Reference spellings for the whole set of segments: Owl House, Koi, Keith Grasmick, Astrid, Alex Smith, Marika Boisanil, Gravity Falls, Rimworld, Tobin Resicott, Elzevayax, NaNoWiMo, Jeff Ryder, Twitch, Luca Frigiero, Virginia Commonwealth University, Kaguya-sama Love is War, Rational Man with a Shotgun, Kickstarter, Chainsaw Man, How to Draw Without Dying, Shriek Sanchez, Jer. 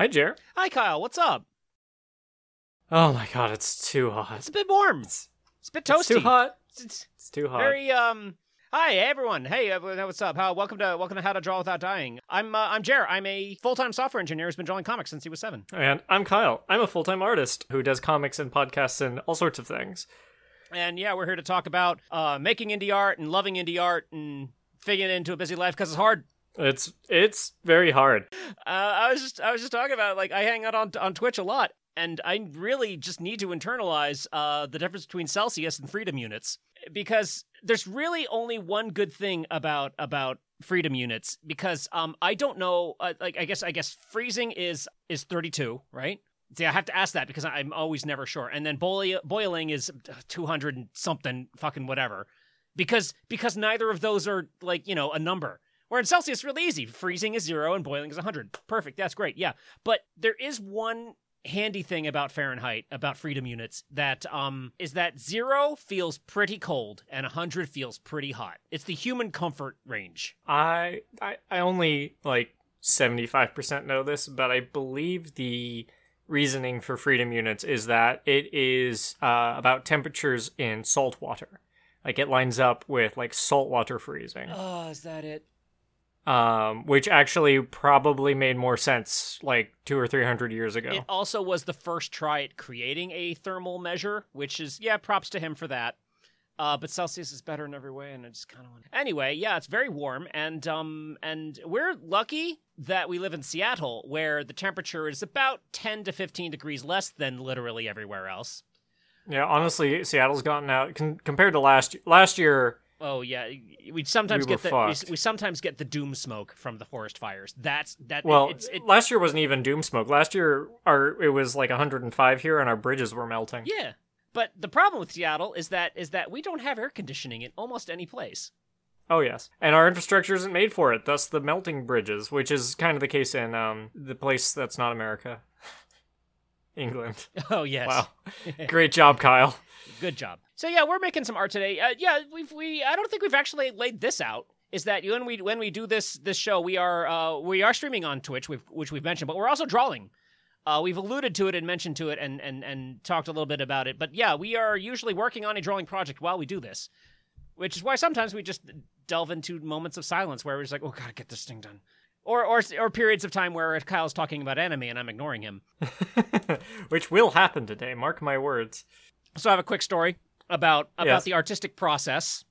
Hi, Jer. Hi, Kyle. What's up? Oh my God, it's too hot. It's a bit warm. It's a bit toasty. It's too hot. It's too hot. Very Hi everyone. Hey, what's up? Welcome to How to Draw Without Dying. I'm Jer. I'm a full-time software engineer who's been drawing comics since he was 7. And I'm Kyle. I'm a full-time artist who does comics and podcasts and all sorts of things. And yeah, we're here to talk about making indie art and loving indie art and fitting it into a busy life because it's hard. It's very hard. I was just talking about, like, I hang out on Twitch a lot. And I really just need to internalize the difference between Celsius and freedom units, because there's really only one good thing about freedom units, because I don't know, I guess freezing is 32, right? See, I have to ask that because I'm always never sure. And then boiling is 200 and something fucking whatever, because neither of those are, like, you know, a number. Where in Celsius, it's really easy. Freezing is 0 and boiling is 100. Perfect. That's great. Yeah. But there is one handy thing about Fahrenheit, about freedom units, that is that 0 feels pretty cold and 100 feels pretty hot. It's the human comfort range. I only, like, 75% know this, but I believe the reasoning for freedom units is that it is about temperatures in salt water. Like, it lines up with, like, saltwater freezing. Oh, is that it? Which actually probably made more sense, like, 200 or 300 years ago. It also was the first try at creating a thermal measure, which is, yeah, props to him for that. But Celsius is better in every way, and I just kind of want to... Anyway, yeah, it's very warm, and we're lucky that we live in Seattle, where the temperature is about 10 to 15 degrees less than literally everywhere else. Yeah, honestly, Seattle's gotten out, compared to last year... Oh yeah, we sometimes get the doom smoke from the forest fires. Last year wasn't even doom smoke. Last year it was like 105 here, and our bridges were melting. Yeah, but the problem with Seattle is that we don't have air conditioning in almost any place. Oh yes, and our infrastructure isn't made for it. Thus the melting bridges, which is kind of the case in the place that's not America, England. Oh yes. Wow, great job, Kyle. Good job. So yeah, we're making some art today. I don't think we've actually laid this out. Is that when we do this show, we are streaming on Twitch, which we've mentioned, but we're also drawing. We've alluded to it and mentioned to it and talked a little bit about it. But yeah, we are usually working on a drawing project while we do this, which is why sometimes we just delve into moments of silence where we're just like, oh, gotta get this thing done. Or periods of time where Kyle's talking about anime and I'm ignoring him, which will happen today. Mark my words. So I have a quick story about yes. The artistic process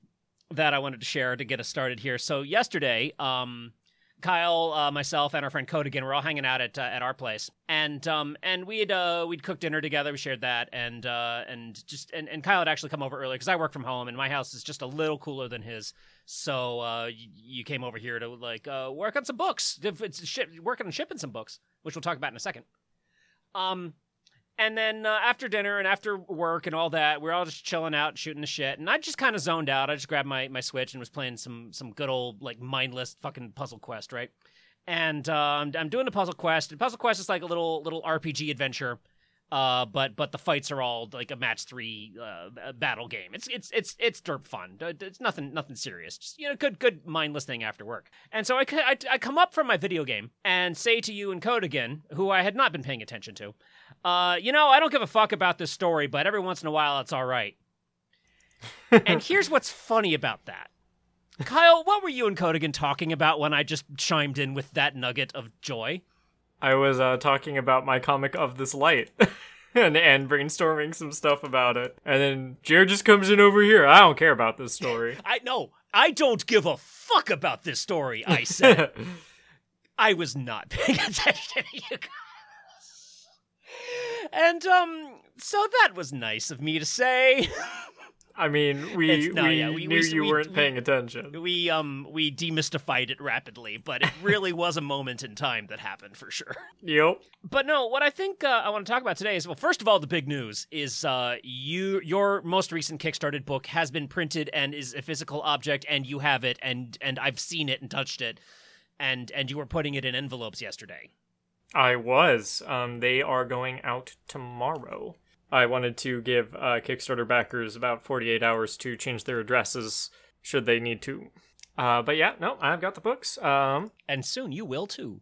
that I wanted to share to get us started here. So yesterday, Kyle, myself, and our friend Code again, we're all hanging out at our place, and we'd cooked dinner together. We shared that, and Kyle had actually come over early because I work from home and my house is just a little cooler than his. So you came over here to, like, work on some books. Working on shipping some books, which we'll talk about in a second. And then after dinner and after work and all that, we're all just chilling out, shooting the shit. And I just kind of zoned out. I just grabbed my Switch and was playing some good old, like, mindless fucking Puzzle Quest, right? And I'm doing the Puzzle Quest. And Puzzle Quest is like a little RPG adventure, but the fights are all like a match 3 battle game. It's derp fun. It's nothing serious. Just, you know, good mindless thing after work. And so I come up from my video game and say to you and Code again, who I had not been paying attention to, you know, I don't give a fuck about this story, but every once in a while it's all right. And here's what's funny about that. Kyle, what were you and Codigan talking about when I just chimed in with that nugget of joy? I was talking about my comic Of This Light and brainstorming some stuff about it. And then Jer just comes in over here. I don't care about this story. I don't give a fuck about this story, I said. I was not paying attention to you guys. And so that was nice of me to say. I mean, we knew you weren't paying attention. We demystified it rapidly, but it really was a moment in time that happened for sure. Yep. But no, what I think I want to talk about today is, well, first of all, the big news is your most recent Kickstarter book has been printed and is a physical object, and you have it, and I've seen it and touched it, and you were putting it in envelopes yesterday. I was. They are going out tomorrow. I wanted to give Kickstarter backers about 48 hours to change their addresses should they need to. But yeah, no, I've got the books. And soon you will too,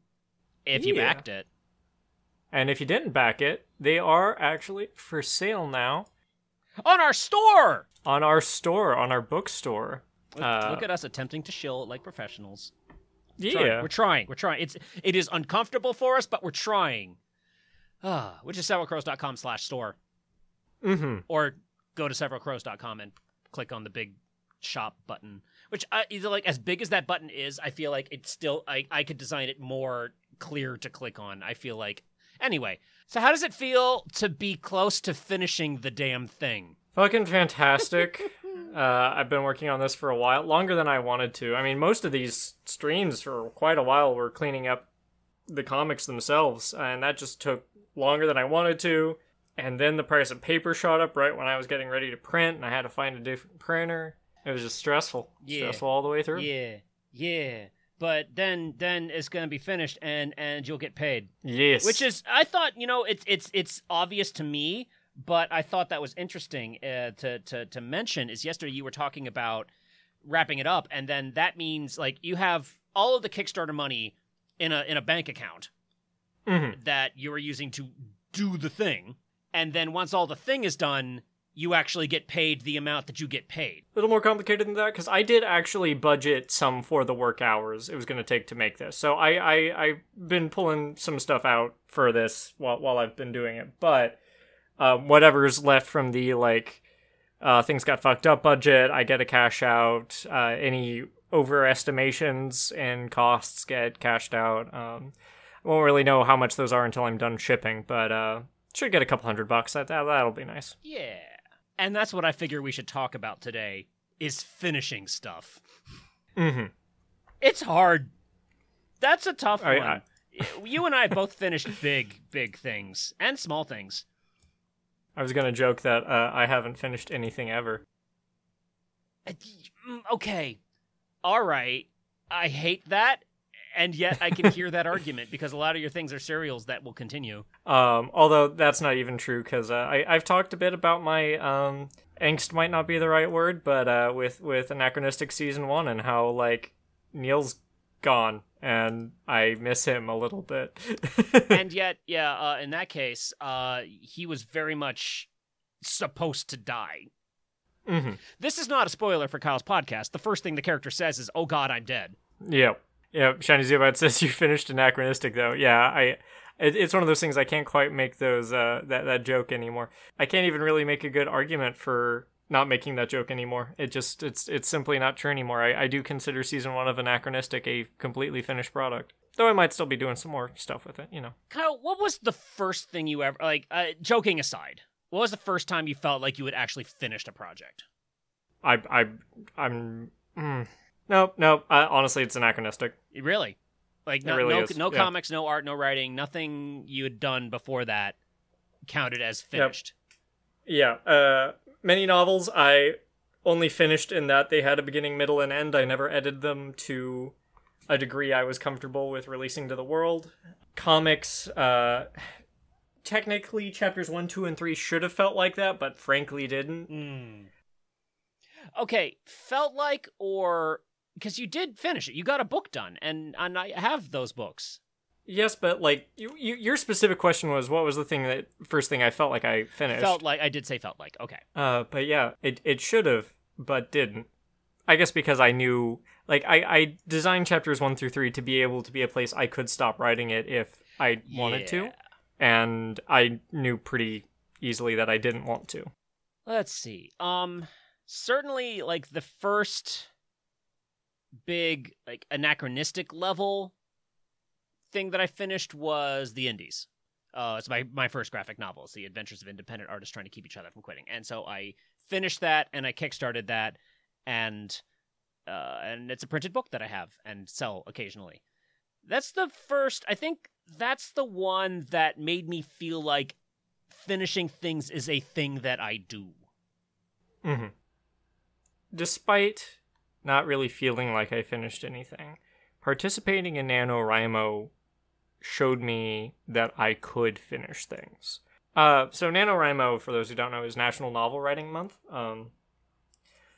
if you backed it. And if you didn't back it, they are actually for sale now. On our store! On our store, on our bookstore. Look at us attempting to shill like professionals. Yeah. We're trying. It is uncomfortable for us, but we're trying. Which is severalcrows.com/store. Mm-hmm. Or go to severalcrows.com and click on the big shop button. Which, like, as big as that button is, I feel like it's still, I could design it more clear to click on. I feel like, anyway. So how does it feel to be close to finishing the damn thing? Fucking fantastic. I've been working on this for a while, longer than I wanted to. I mean, most of these streams for quite a while were cleaning up the comics themselves, and that just took longer than I wanted to. And then the price of paper shot up right when I was getting ready to print, and I had to find a different printer. It was just stressful. Yeah. Stressful all the way through. Yeah. But then it's going to be finished, and you'll get paid. Yes. Which is, I thought, you know, it's obvious to me, but I thought that was interesting to mention is yesterday you were talking about wrapping it up, and then that means, like, you have all of the Kickstarter money in a bank account mm-hmm. that you were using to do the thing, and then once all the thing is done, you actually get paid the amount that you get paid. A little more complicated than that, because I did actually budget some for the work hours it was going to take to make this. So I've been pulling some stuff out for this while I've been doing it. But whatever's left from the, like, things got fucked up budget, I get a cash out. Any overestimations and costs get cashed out. I won't really know how much those are until I'm done shipping, but should get a couple $100. That'll be nice. Yeah. And that's what I figure we should talk about today, is finishing stuff. Mm-hmm. It's hard. That's a tough one. You and I both finished big things, and small things. I was going to joke that I haven't finished anything ever. Okay. All right. I hate that. And yet I can hear that argument, because a lot of your things are serials that will continue. Although that's not even true, because I've talked a bit about my angst might not be the right word, but with Anachronistic Season 1 and how, like, Neil's gone and I miss him a little bit. And yet, yeah, in that case, he was very much supposed to die. Mm-hmm. This is not a spoiler for Kyle's podcast. The first thing the character says is, "Oh God, I'm dead." Yeah. Yeah, Shiny Zubat says you finished Anachronistic, though. Yeah, it's one of those things I can't quite make those that joke anymore. I can't even really make a good argument for not making that joke anymore. It just it's simply not true anymore. I do consider Season 1 of Anachronistic a completely finished product, though I might still be doing some more stuff with it, you know. Kyle, what was the first thing you ever, like, joking aside, what was the first time you felt like you had actually finished a project? No. Honestly, it's Anachronistic. Really? Like, no comics, no art, no writing, nothing you had done before that counted as finished. Yep. Yeah. Many novels I only finished in that they had a beginning, middle, and end. I never edited them to a degree I was comfortable with releasing to the world. Comics, technically chapters 1, 2, and 3 should have felt like that, but frankly didn't. Mm. Okay, felt like, or... because you did finish it. You got a book done, and I have those books. Yes, but, like, your specific question was, what was the thing that first thing I felt like I finished? Felt like, I did say felt like, okay. But yeah, it should have, but didn't. I guess because I knew, like, I designed chapters 1 through 3 to be able to be a place I could stop writing it if I wanted to, and I knew pretty easily that I didn't want to. Let's see. Certainly, like, the first... big, like, Anachronistic level thing that I finished was The Indies. It's my first graphic novel. It's the adventures of independent artists trying to keep each other from quitting. And so I finished that, and I kickstarted that, and it's a printed book that I have and sell occasionally. That's the first, I think that's the one that made me feel like finishing things is a thing that I do. Mm-hmm. Despite... not really feeling like I finished anything, participating in NaNoWriMo showed me that I could finish things. So NaNoWriMo, for those who don't know, is National Novel Writing Month.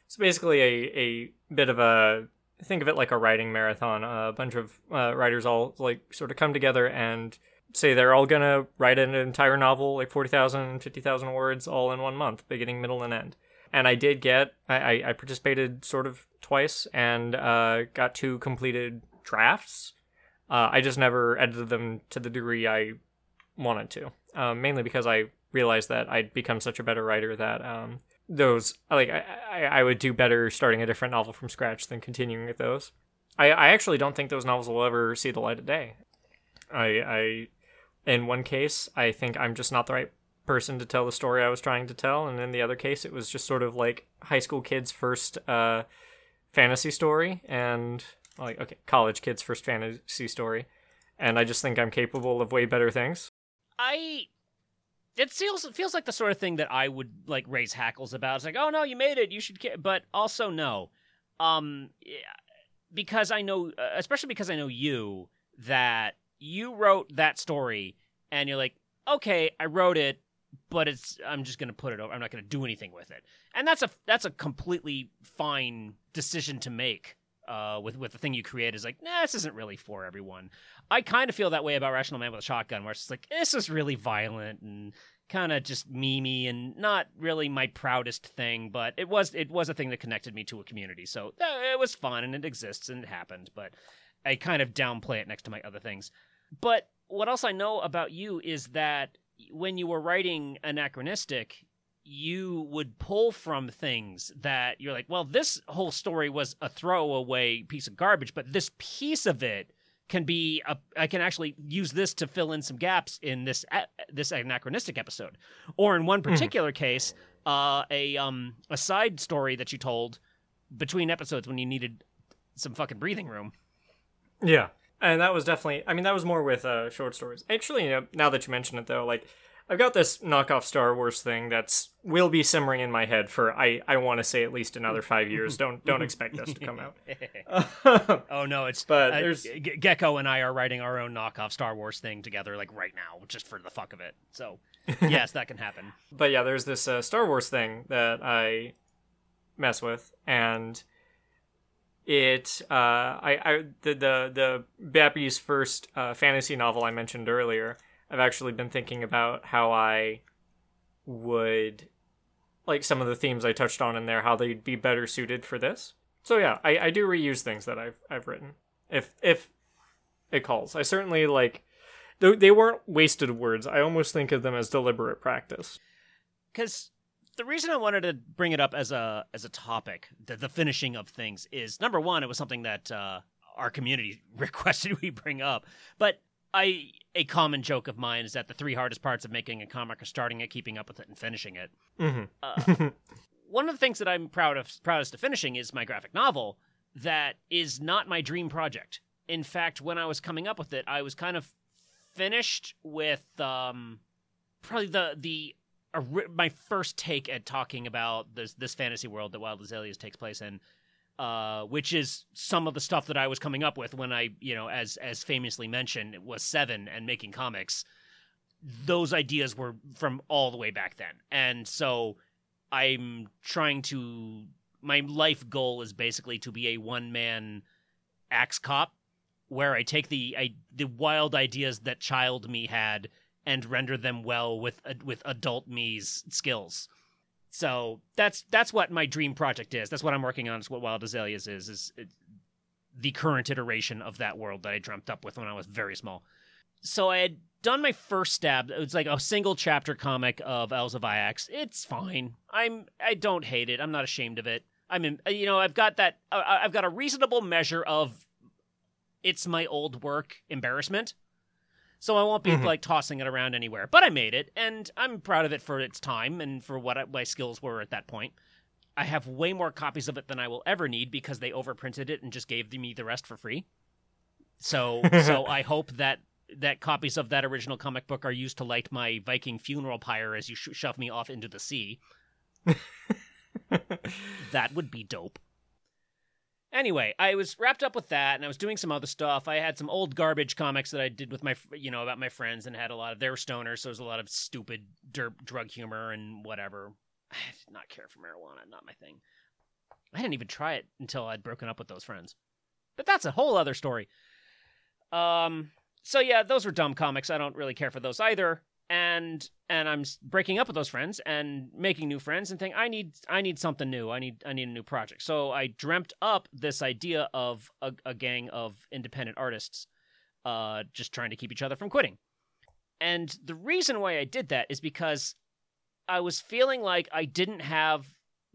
It's basically a bit of a, think of it like a writing marathon. A bunch of writers all, like, sort of come together and say they're all going to write an entire novel, like 40,000, 50,000 words all in 1 month, beginning, middle, and end. And I did get, I participated sort of twice and got 2 completed drafts. I just never edited them to the degree I wanted to, mainly because I realized that I'd become such a better writer that I would do better starting a different novel from scratch than continuing with those. I actually don't think those novels will ever see the light of day. I in one case, I think I'm just not the right person to tell the story I was trying to tell, and in the other case, it was just sort of like high school kids' first fantasy story, and like, okay, college kids' first fantasy story, and I just think I'm capable of way better things. It feels like the sort of thing that I would like raise hackles about. It's like, oh no, you made it, you should, but also no, because I know, especially because I know you, that you wrote that story, and you're like, okay, I wrote it, but I'm just gonna put it over. I'm not gonna do anything with it, and that's a completely fine decision to make. With the thing you create is like, nah, this isn't really for everyone. I kind of feel that way about Rational Man with a Shotgun, where it's just like, this is really violent and kind of just memey and not really my proudest thing, but it was a thing that connected me to a community, so it was fun and it exists and it happened, but I kind of downplay it next to my other things. But what else I know about you is that when you were writing Anachronistic, you would pull from things that you're like, well, this whole story was a throwaway piece of garbage, but this piece of it can be, I can actually use this to fill in some gaps in this Anachronistic episode. Or in one particular case, a side story that you told between episodes when you needed some fucking breathing room. Yeah, and that was definitely, I mean, that was more with short stories. Actually, you know, now that you mention it, though, like, I've got this knockoff Star Wars thing that's will be simmering in my head for, I want to say, at least another 5 years. Don't expect this to come out. Oh, no, it's... But there's... Gecko and I are writing our own knockoff Star Wars thing together, like, right now, just for the fuck of it. So, yes, that can happen. But, yeah, there's this Star Wars thing that I mess with, and it... the Bappy's first fantasy novel I mentioned earlier... I've actually been thinking about how I would, like, some of the themes I touched on in there, how they'd be better suited for this. So yeah, I do reuse things that I've written, if it calls. I certainly, like, they weren't wasted words. I almost think of them as deliberate practice. Because the reason I wanted to bring it up as a topic, the finishing of things, is, number one, it was something that our community requested we bring up, but a common joke of mine is that the 3 hardest parts of making a comic are starting it, keeping up with it, and finishing it. Mm-hmm. One of the things that I'm proudest of finishing is my graphic novel. That is not my dream project. In fact, when I was coming up with it, I was kind of finished with probably my first take at talking about this fantasy world that Wild Azaleas takes place in. Which is some of the stuff that I was coming up with when I, you know, as famously mentioned, was 7 and making comics. Those ideas were from all the way back then. And so I'm trying to, my life goal is basically to be a one-man axe cop, where I take the wild ideas that child me had and render them well with adult me's skills. So that's what my dream project is. That's what I'm working on. It's what Wild Azaleas is the current iteration of that world that I dreamt up with when I was very small. So I had done my first stab. It was like a single chapter comic of Elzevayax. It's fine. I don't hate it. I'm not ashamed of it. I've got a reasonable measure of it's my old work embarrassment. So I won't be like tossing it around anywhere, but I made it, and I'm proud of it for its time and for what my skills were at that point. I have way more copies of it than I will ever need because they overprinted it and just gave me the rest for free. So I hope that copies of that original comic book are used to light my Viking funeral pyre as you shove me off into the sea. That would be dope. Anyway, I was wrapped up with that, and I was doing some other stuff. I had some old garbage comics that I did with about my friends, and had a lot of their stoners, so there was a lot of stupid drug humor and whatever. I did not care for marijuana, not my thing. I didn't even try it until I'd broken up with those friends. But that's a whole other story. So yeah, those were dumb comics. I don't really care for those either. And I'm breaking up with those friends and making new friends and think I need something new. I need a new project. So I dreamt up this idea of a gang of independent artists just trying to keep each other from quitting. And the reason why I did that is because I was feeling like I didn't have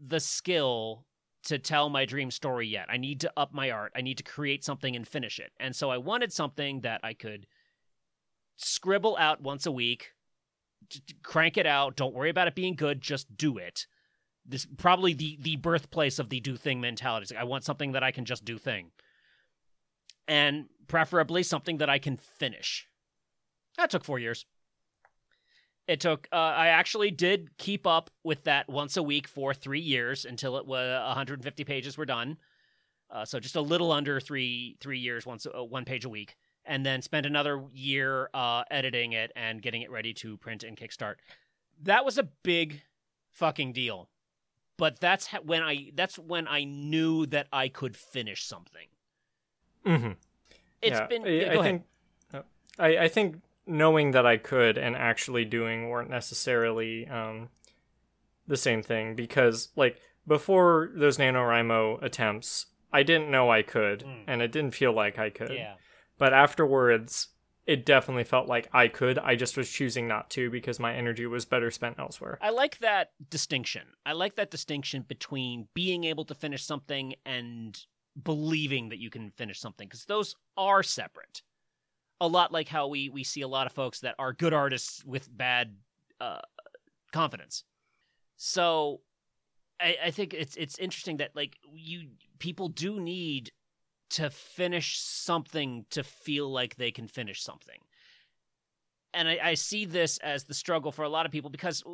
the skill to tell my dream story yet. I need to up my art. I need to create something and finish it. And so I wanted something that I could scribble out once a week, crank it out, don't worry about it being good, just do it. This is probably the birthplace of the do thing mentality. It's like, I want something that I can just do thing. And preferably something that I can finish. That took 4 years. It took, I actually did keep up with that once a week for 3 years until it was 150 pages were done. So just a little under three years, one page a week, and then spent another year editing it and getting it ready to print and kickstart. That was a big fucking deal. But that's when I knew that I could finish something. Mm-hmm. I think knowing that I could and actually doing weren't necessarily the same thing, because like before those NaNoWriMo attempts, I didn't know I could and it didn't feel like I could. Yeah. But afterwards, it definitely felt like I could. I just was choosing not to because my energy was better spent elsewhere. I like that distinction. I like that distinction between being able to finish something and believing that you can finish something, because those are separate. A lot like how we see a lot of folks that are good artists with bad confidence. So I think it's interesting that like people do need to finish something to feel like they can finish something. And I see this as the struggle for a lot of people, because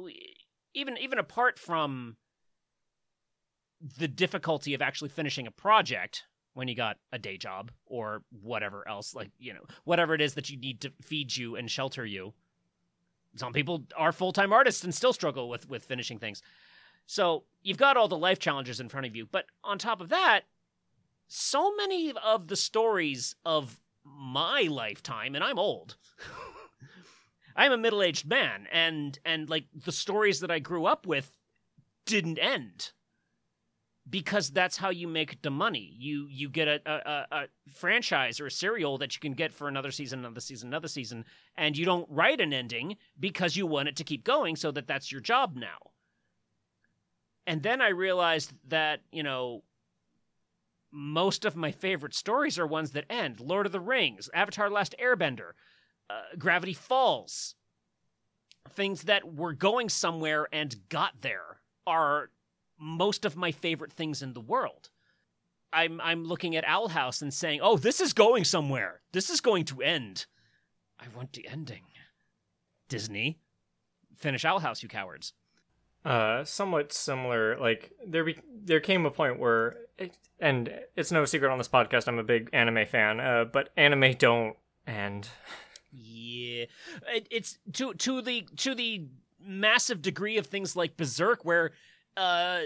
even apart from the difficulty of actually finishing a project when you got a day job or whatever else, like, you know, whatever it is that you need to feed you and shelter you. Some people are full-time artists and still struggle with finishing things. So you've got all the life challenges in front of you. But on top of that, so many of the stories of my lifetime, and I'm old, I'm a middle-aged man, and like the stories that I grew up with didn't end. Because that's how you make the money. You get a franchise or a serial that you can get for another season, and you don't write an ending because you want it to keep going, so that's your job now. And then I realized that, you know, most of my favorite stories are ones that end. Lord of the Rings, Avatar Last Airbender, Gravity Falls. Things that were going somewhere and got there are most of my favorite things in the world. I'm looking at Owl House and saying, oh, this is going somewhere. This is going to end. I want the ending. Disney, finish Owl House, you cowards. Somewhat similar. Like there came a point where, and it's no secret on this podcast, I'm a big anime fan, but anime don't end. Yeah. It's to the massive degree of things like Berserk, where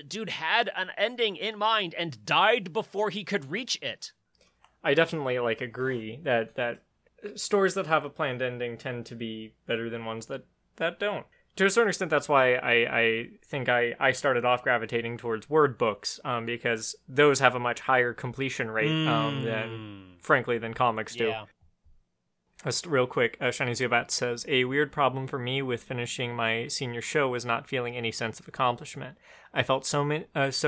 dude had an ending in mind and died before he could reach it. I definitely like agree that stories that have a planned ending tend to be better than ones that don't. To a certain extent, that's why I think I started off gravitating towards word books, because those have a much higher completion rate than comics do. Yeah. Just real quick, Shiny Zubat says, a weird problem for me with finishing my senior show was not feeling any sense of accomplishment. I felt so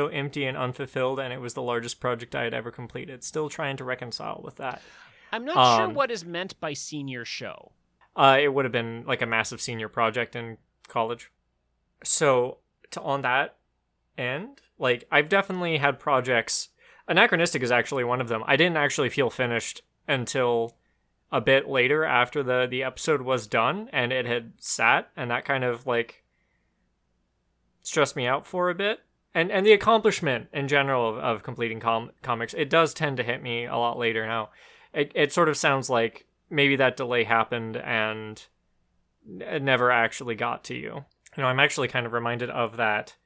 empty and unfulfilled, and it was the largest project I had ever completed. Still trying to reconcile with that. I'm not sure what is meant by senior show. It would have been like a massive senior project in college. So on that end, like I've definitely had projects. Anachronistic is actually one of them. I didn't actually feel finished until a bit later, after the episode was done and it had sat, and that kind of like stressed me out for a bit. And the accomplishment in general of completing comics, it does tend to hit me a lot later now. It sort of sounds like maybe that delay happened and it never actually got to you. You know, I'm actually kind of reminded of that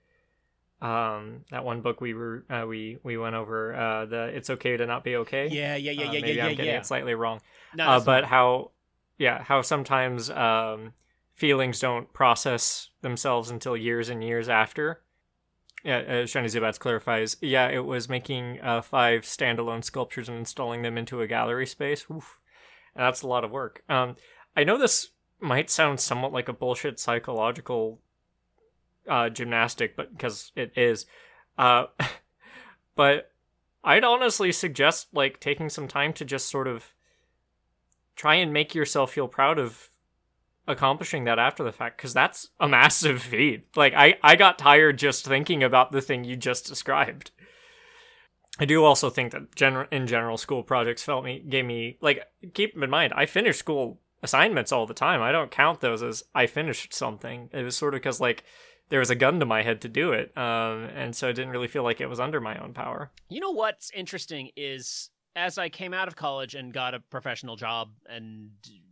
that one book we went over, the It's Okay to Not Be Okay. Yeah. Maybe I'm getting it slightly wrong. No, but how yeah, how sometimes feelings don't process themselves until years and years after. Yeah, Shiny Zubats clarifies, yeah, it was making 5 standalone sculptures and installing them into a gallery space. Oof. And that's a lot of work. I know this might sound somewhat like a bullshit psychological gymnastic, but because it is. But I'd honestly suggest like taking some time to just sort of try and make yourself feel proud of accomplishing that after the fact, because that's a massive feat. Like, I got tired just thinking about the thing you just described. I do also think that in general school projects gave me, like, keep in mind, I finished school assignments all the time. I don't count those as I finished something. It was sort of because, like, there was a gun to my head to do it, and so I didn't really feel like it was under my own power. You know what's interesting is, as I came out of college and got a professional job and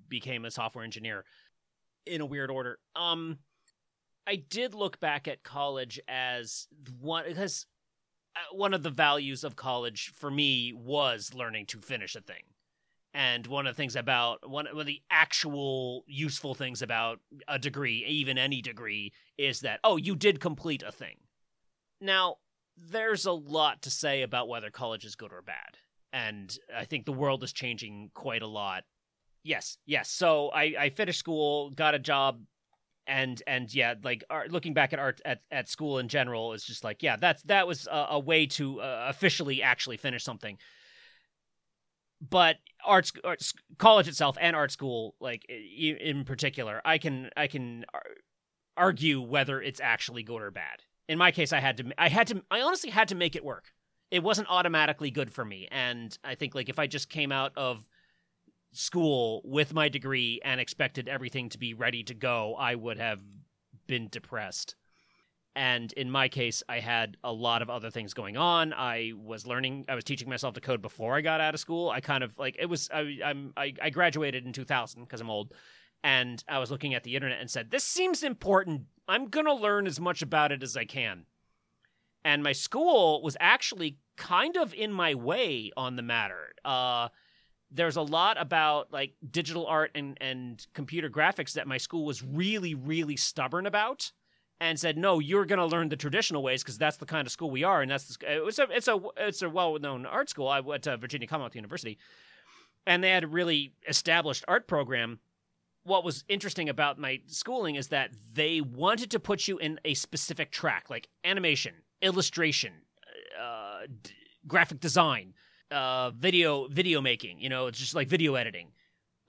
became a software engineer, in a weird order, I did look back at college as one, because one of the values of college for me was learning to finish a thing. And one of the actual useful things about a degree, even any degree, is that, oh, you did complete a thing. Now, there's a lot to say about whether college is good or bad. And I think the world is changing quite a lot. Yes. So I finished school, got a job, and yeah, like looking back at art at school in general is just like, yeah, that was a way to officially actually finish something. But arts college itself and art school, like in particular, I can argue whether it's actually good or bad. In my case, I honestly had to make it work. It wasn't automatically good for me, and I think like if I just came out of school with my degree and expected everything to be ready to go, I would have been depressed. And in my case, I had a lot of other things going on. I was teaching myself to code before I got out of school. I kind of like it was. I graduated in 2000 because I'm old, and I was looking at the internet and said, "This seems important. I'm gonna learn as much about it as I can." And my school was actually kind of in my way on the matter. There's a lot about like digital art and computer graphics that my school was really, really stubborn about and said, no, you're going to learn the traditional ways because that's the kind of school we are. And it's a well-known art school. I went to Virginia Commonwealth University, and they had a really established art program. What was interesting about my schooling is that they wanted to put you in a specific track, like animation, illustration, graphic design, video making, you know, it's just like video editing.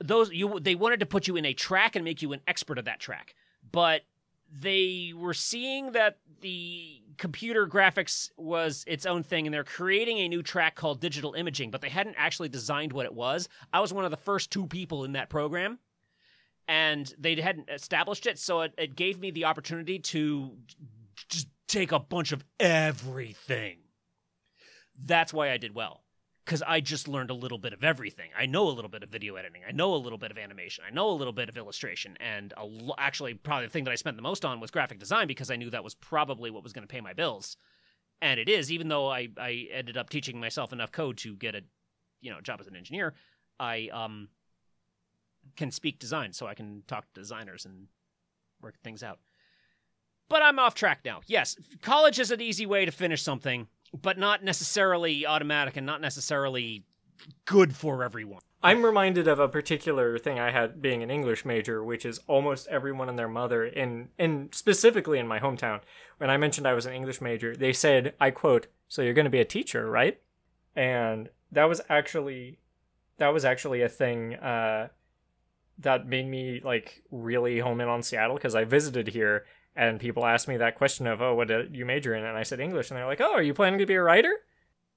They wanted to put you in a track and make you an expert of that track. But they were seeing that the computer graphics was its own thing, and they're creating a new track called digital imaging, but they hadn't actually designed what it was. I was one of the first 2 people in that program, and they hadn't established it, so it gave me the opportunity to just take a bunch of everything. That's why I did well, because I just learned a little bit of everything. I know a little bit of video editing. I know a little bit of animation. I know a little bit of illustration. And actually, probably the thing that I spent the most on was graphic design, because I knew that was probably what was going to pay my bills. And it is, even though I ended up teaching myself enough code to get a job as an engineer, I can speak design, so I can talk to designers and work things out. But I'm off track now. Yes, college is an easy way to finish something, but not necessarily automatic and not necessarily good for everyone. I'm reminded of a particular thing I had being an English major, which is almost everyone and their mother, and specifically in my hometown. When I mentioned I was an English major, they said, I quote, "So you're going to be a teacher, right?" And that was actually a thing that made me like really home in on Seattle, because I visited here. And people asked me that question of, oh, what did you major in? And I said English. And they're like, oh, are you planning to be a writer?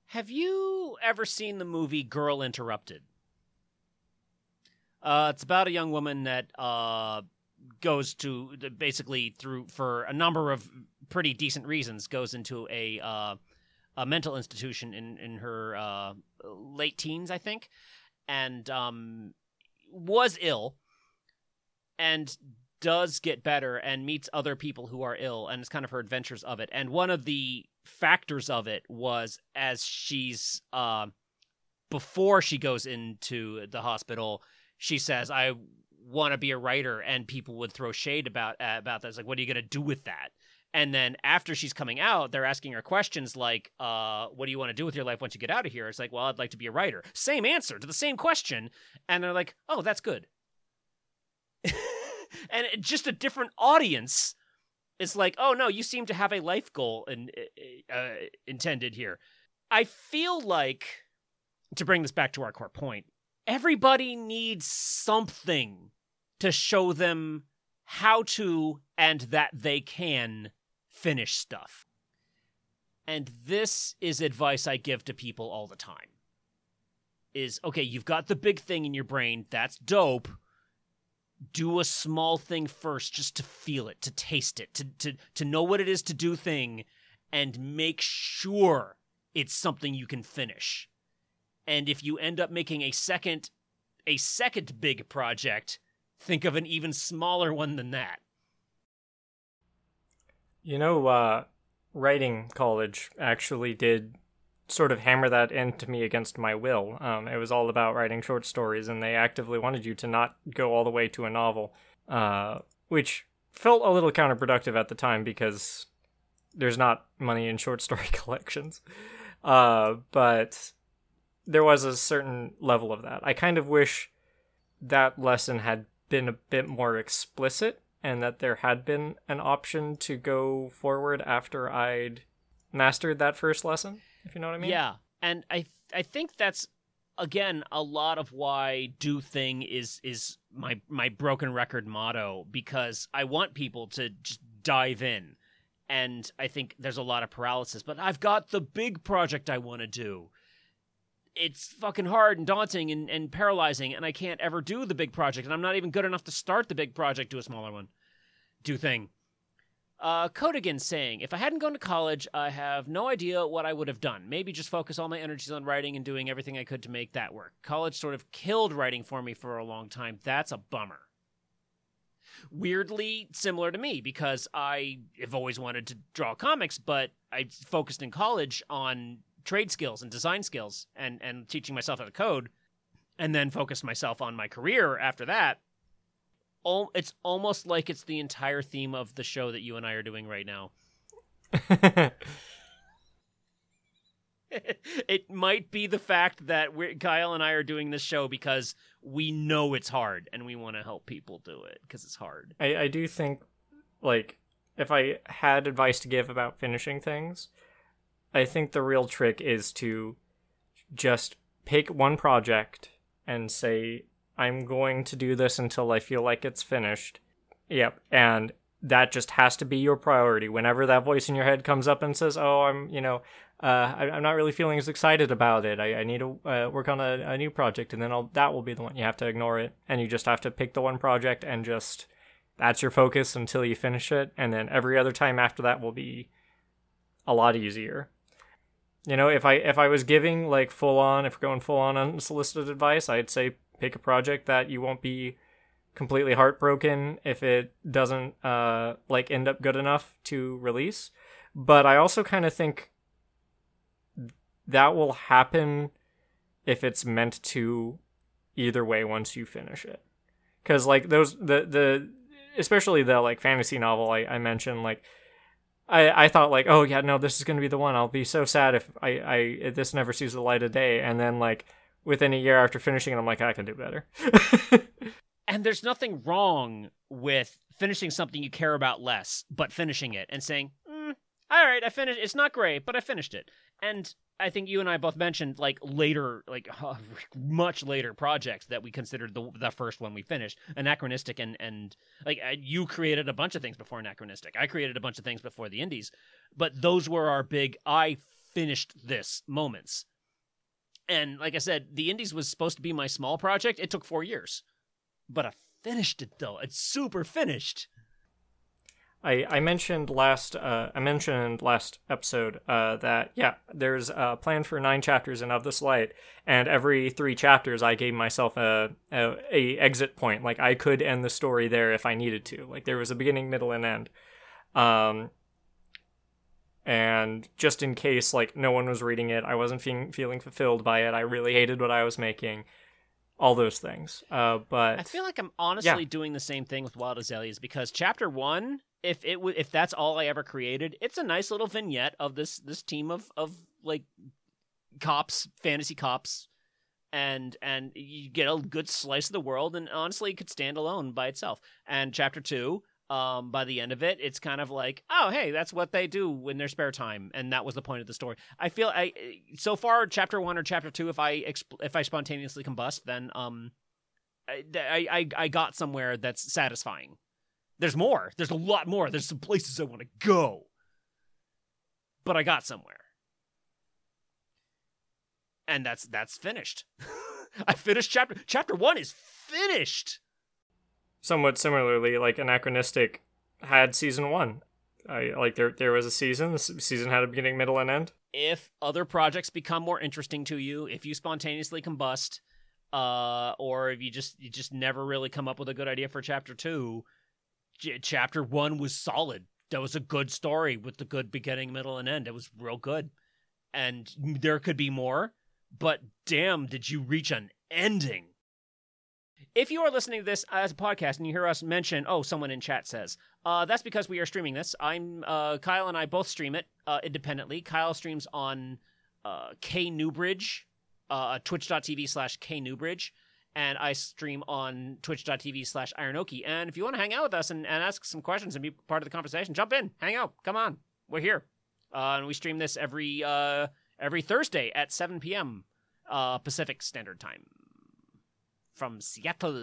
Have you ever seen the movie Girl Interrupted? It's about a young woman that goes to, basically through, for a number of pretty decent reasons, goes into a mental institution in her late teens, I think, and was ill. And does get better and meets other people who are ill, and it's kind of her adventures of it. And one of the factors of it was, as she's before she goes into the hospital, she says, I want to be a writer, and people would throw shade about that. It's like, what are you going to do with that? And then after she's coming out, they're asking her questions like, what do you want to do with your life once you get out of here? It's like, well, I'd like to be a writer. Same answer to the same question. And they're like, oh, that's good. And just a different audience. It's like, oh, no, you seem to have a life goal intended here. I feel like, to bring this back to our core point, everybody needs something to show them how to and that they can finish stuff. And this is advice I give to people all the time. Is, okay, you've got the big thing in your brain, that's dope. Do a small thing first just to feel it, to taste it, to know what it is to do thing, and make sure it's something you can finish. And if you end up making a second big project, think of an even smaller one than that. You know, writing college actually did sort of hammer that into me against my will. It was all about writing short stories, and they actively wanted you to not go all the way to a novel, which felt a little counterproductive at the time because there's not money in short story collections. But there was a certain level of that. I kind of wish that lesson had been a bit more explicit, and that there had been an option to go forward after I'd mastered that first lesson, if you know what I mean? Yeah, and I think that's, again, a lot of why do thing is my broken record motto, because I want people to just dive in, and I think there's a lot of paralysis, but I've got the big project I want to do. It's fucking hard and daunting and paralyzing, and I can't ever do the big project, and I'm not even good enough to start the big project. Do a smaller one. Do thing. Codigan saying, if I hadn't gone to college, I have no idea what I would have done. Maybe just focus all my energies on writing and doing everything I could to make that work. College sort of killed writing for me for a long time. That's a bummer. Weirdly similar to me, because I have always wanted to draw comics, but I focused in college on trade skills and design skills and teaching myself how to code, and then focus myself on my career after that. It's almost like it's the entire theme of the show that you and I are doing right now. It might be the fact that Kyle and I are doing this show because we know it's hard and we want to help people do it because it's hard. I do think, like, if I had advice to give about finishing things, I think the real trick is to just pick one project and say, I'm going to do this until I feel like it's finished. Yep. And that just has to be your priority. Whenever that voice in your head comes up and says, oh, I'm not really feeling as excited about it. I need to work on a new project. And then that will be the one. You have to ignore it. And you just have to pick the one project and just, that's your focus until you finish it. And then every other time after that will be a lot easier. You know, if I was giving, like, full-on unsolicited advice, I'd say pick a project that you won't be completely heartbroken if it doesn't, end up good enough to release. But I also kind of think that will happen if it's meant to either way once you finish it. Because, like, those, especially the, like, fantasy novel I mentioned, like, I thought, like, oh, yeah, no, this is going to be the one. I'll be so sad if this never sees the light of day. And then, like, within a year after finishing it, I'm like, I can do better. And there's nothing wrong with finishing something you care about less, but finishing it and saying, all right, I finished. It's not great, but I finished it. And I think you and I both mentioned, like, later, like, much later projects that we considered the first one we finished. Anachronistic and like, you created a bunch of things before Anachronistic. I created a bunch of things before the Indies. But those were our big, I finished this moments. And like I said, the Indies was supposed to be my small project. It took 4 years. But I finished it, though. It's super finished. I mentioned last episode that, yeah, there's a plan for 9 chapters in Of This Light, and every 3 chapters I gave myself a exit point. Like, I could end the story there if I needed to. Like, there was a beginning, middle, and end. And just in case, like, no one was reading it, I wasn't feeling fulfilled by it, I really hated what I was making, all those things. But I feel like I'm honestly doing the same thing with Wild Azaleas, because chapter one, if that's all I ever created, it's a nice little vignette of this team of like cops, fantasy cops, and you get a good slice of the world, and honestly it could stand alone by itself. And chapter two, by the end of it, it's kind of like, oh, hey, that's what they do in their spare time, and that was the point of the story. I feel so far, chapter one or chapter two, if I spontaneously combust, then I got somewhere that's satisfying. There's more. There's a lot more. There's some places I want to go, but I got somewhere, and that's finished. I finished chapter one is finished. Somewhat similarly, like Anachronistic had season one. There was a season. The season had a beginning, middle, and end. If other projects become more interesting to you, if you spontaneously combust, or if you just never really come up with a good idea for chapter two, chapter one was solid. That was a good story with the good beginning, middle, and end. It was real good, and there could be more. But damn, did you reach an ending? If you are listening to this as a podcast and you hear us mention, someone in chat says, that's because we are streaming this. Kyle and I both stream it independently. Kyle streams on Knewbridge, Twitch.tv/Knewbridge, and I stream on Twitch.tv/Ironoki. And if you want to hang out with us and ask some questions and be part of the conversation, jump in, hang out, come on, we're here. And we stream this every Thursday at 7 p.m. Pacific Standard Time. From Seattle.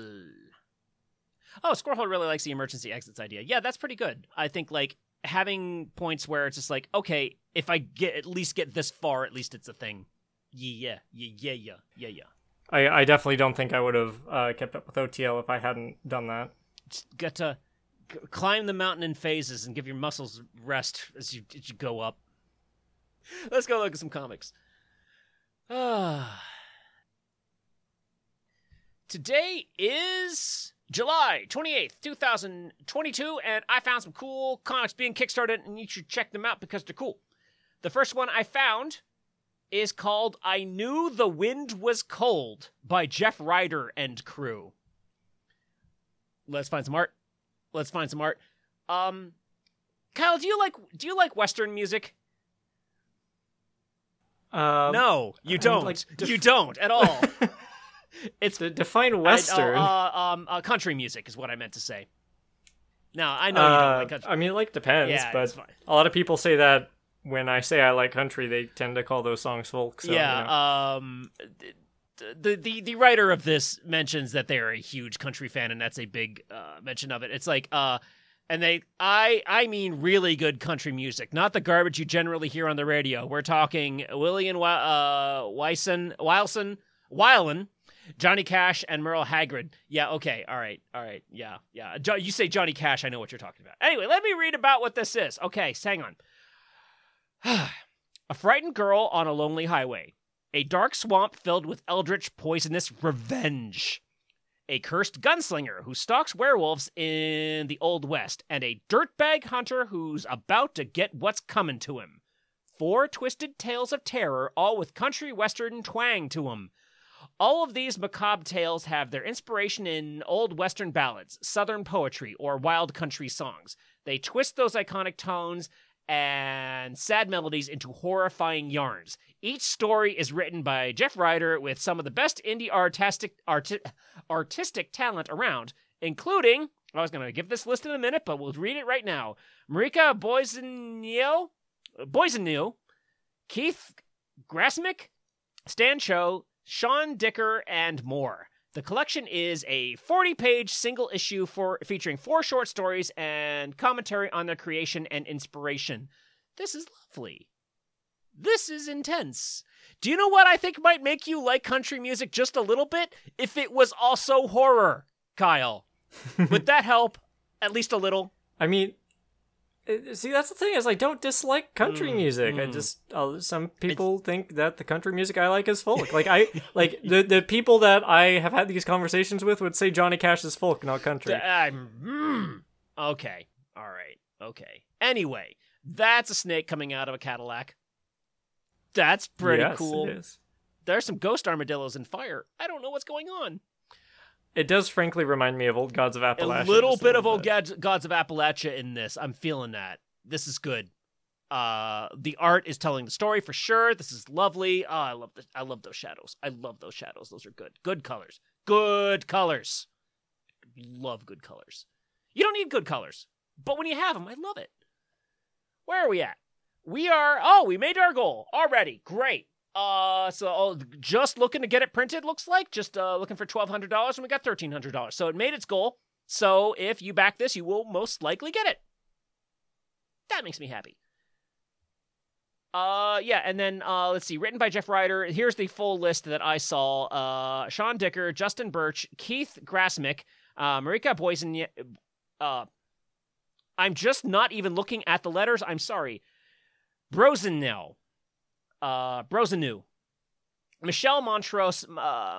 Oh, Squirrel really likes the emergency exits idea. Yeah, that's pretty good. I think like having points where it's just like, okay, if I get this far, at least it's a thing. Yeah. I definitely don't think I would have kept up with OTL if I hadn't done that. Just got to climb the mountain in phases and give your muscles rest as you go up. Let's go look at some comics. Today is July 28th, 2022, and I found some cool comics being kickstarted, and you should check them out because they're cool. The first one I found is called I Knew the Wind Was Cold by Jeff Ryder and crew. Let's find some art. Kyle, do you like Western music? No, you don't. You don't at all. It's to define Western. Country music is what I meant to say. No, I know you don't like country. I mean, it depends, yeah, but a lot of people say that when I say I like country, they tend to call those songs folk. So, yeah. You know. The writer of this mentions that they are a huge country fan, and that's a big mention of it. It's like, and I mean, really good country music, not the garbage you generally hear on the radio. We're talking Willie and Wylan. Johnny Cash and Merle Haggard. Yeah, okay, all right, yeah. You say Johnny Cash, I know what you're talking about. Anyway, let me read about what this is. Okay, hang on. A frightened girl on a lonely highway. A dark swamp filled with eldritch, poisonous revenge. A cursed gunslinger who stalks werewolves in the Old West. And a dirtbag hunter who's about to get what's coming to him. Four twisted tales of terror, all with country western twang to them. All of these macabre tales have their inspiration in old Western ballads, Southern poetry, or wild country songs. They twist those iconic tones and sad melodies into horrifying yarns. Each story is written by Jeff Ryder with some of the best indie artistic talent around, including, I was going to give this list in a minute, but we'll read it right now. Marika Boisanil, Keith Grasmick, Stan Cho, Sean Dicker, and more. The collection is a 40-page single issue featuring four short stories and commentary on their creation and inspiration. This is lovely. This is intense. Do you know what I think might make you like country music just a little bit? If it was also horror, Kyle. Would that help? At least a little? I mean, see, that's the thing, is I don't dislike country music. I just some people think that the country music I like is folk. Like I like the people that I have had these conversations with would say Johnny Cash is folk, not country. Okay, all right, okay. Anyway, that's a snake coming out of a Cadillac. That's pretty cool. Yes, it is. There's some ghost armadillos in fire. I don't know what's going on. It does frankly remind me of Old Gods of Appalachia. A little bit of Old Gods of Appalachia in this. I'm feeling that. This is good. The art is telling the story for sure. This is lovely. Oh, I love those shadows. I love those shadows. Those are good. Good colors. Good colors. Love good colors. You don't need good colors, but when you have them, I love it. Where are we at? We made our goal already. Great. So just looking to get it printed, looks like. Just looking for $1,200, and we got $1,300. So it made its goal. So if you back this, you will most likely get it. That makes me happy. And then let's see, written by Jeff Ryder. Here's the full list that I saw. Sean Dicker, Justin Birch, Keith Grasmick, Marika Boisanil. I'm just not even looking at the letters. I'm sorry. Brozinil, Michelle Montrose,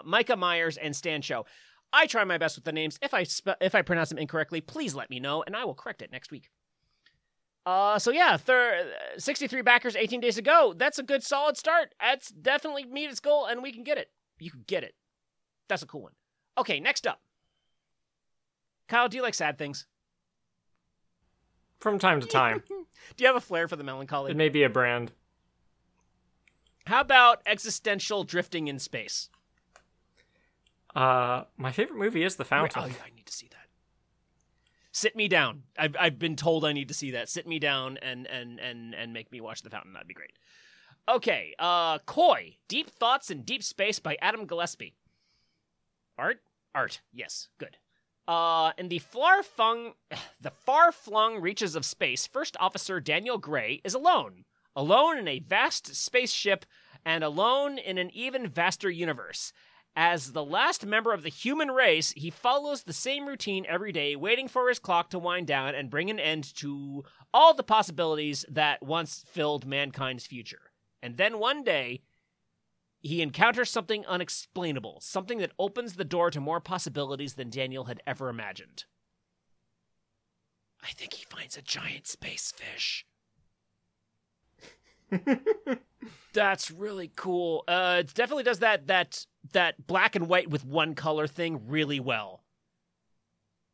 Micah Myers, and Stan Cho. I try my best with the names. If I pronounce them incorrectly, please let me know, and I will correct it next week. 63 backers 18 days ago. That's a good solid start. That's definitely meet its goal, and we can get it. You can get it. That's a cool one. Okay, next up. Kyle, do you like sad things? From time to time. Do you have a flair for the melancholy? It may be a brand. How about existential drifting in space? My favorite movie is The Fountain. Oh, yeah, I need to see that. Sit me down. I've been told I need to see that. Sit me down and make me watch The Fountain. That'd be great. Okay. Koi, Deep Thoughts in Deep Space by Adam Gillespie. Art. Yes. Good. In the far-flung reaches of space, First Officer Daniel Gray is alone. Alone in a vast spaceship and alone in an even vaster universe. As the last member of the human race, he follows the same routine every day, waiting for his clock to wind down and bring an end to all the possibilities that once filled mankind's future. And then one day, he encounters something unexplainable, something that opens the door to more possibilities than Daniel had ever imagined. I think he finds a giant space fish. That's really cool. It definitely does that black and white with one color thing really well.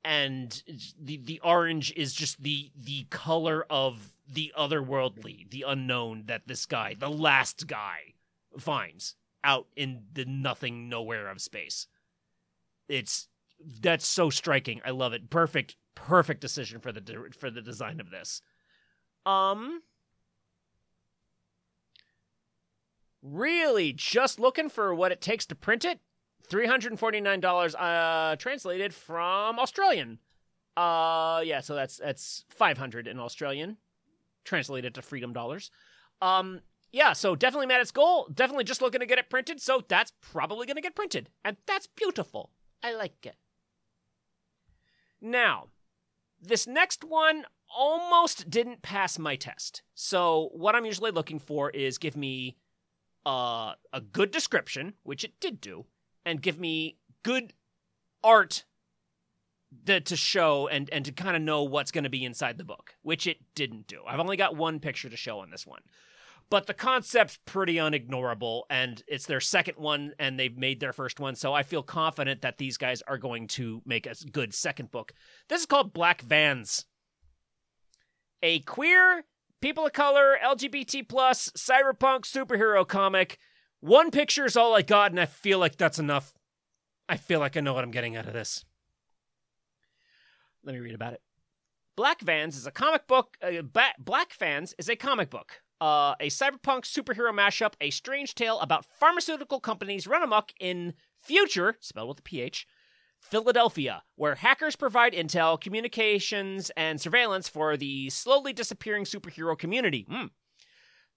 And the orange is just the color of the otherworldly, the unknown that this guy, the last guy, finds out in the nothing nowhere of space. That's so striking. I love it. Perfect decision for the design of this. Really, just looking for what it takes to print it. $349, translated from Australian. So that's 500 in Australian, translated to freedom dollars. So definitely met its goal. Definitely just looking to get it printed, so that's probably going to get printed. And that's beautiful. I like it. Now, this next one almost didn't pass my test. So what I'm usually looking for is give me a good description, which it did do, and give me good art to show and to kind of know what's going to be inside the book, which it didn't do. I've only got one picture to show on this one. But the concept's pretty unignorable, and it's their second one, and they've made their first one, so I feel confident that these guys are going to make a good second book. This is called Black Vans. A queer, people of color, LGBT+, cyberpunk superhero comic. One picture is all I got, and I feel like that's enough. I feel like I know what I'm getting out of this. Let me read about it. Black Vans is a comic book. A cyberpunk superhero mashup, a strange tale about pharmaceutical companies run amok in future, spelled with a PH, Philadelphia, where hackers provide intel, communications, and surveillance for the slowly disappearing superhero community.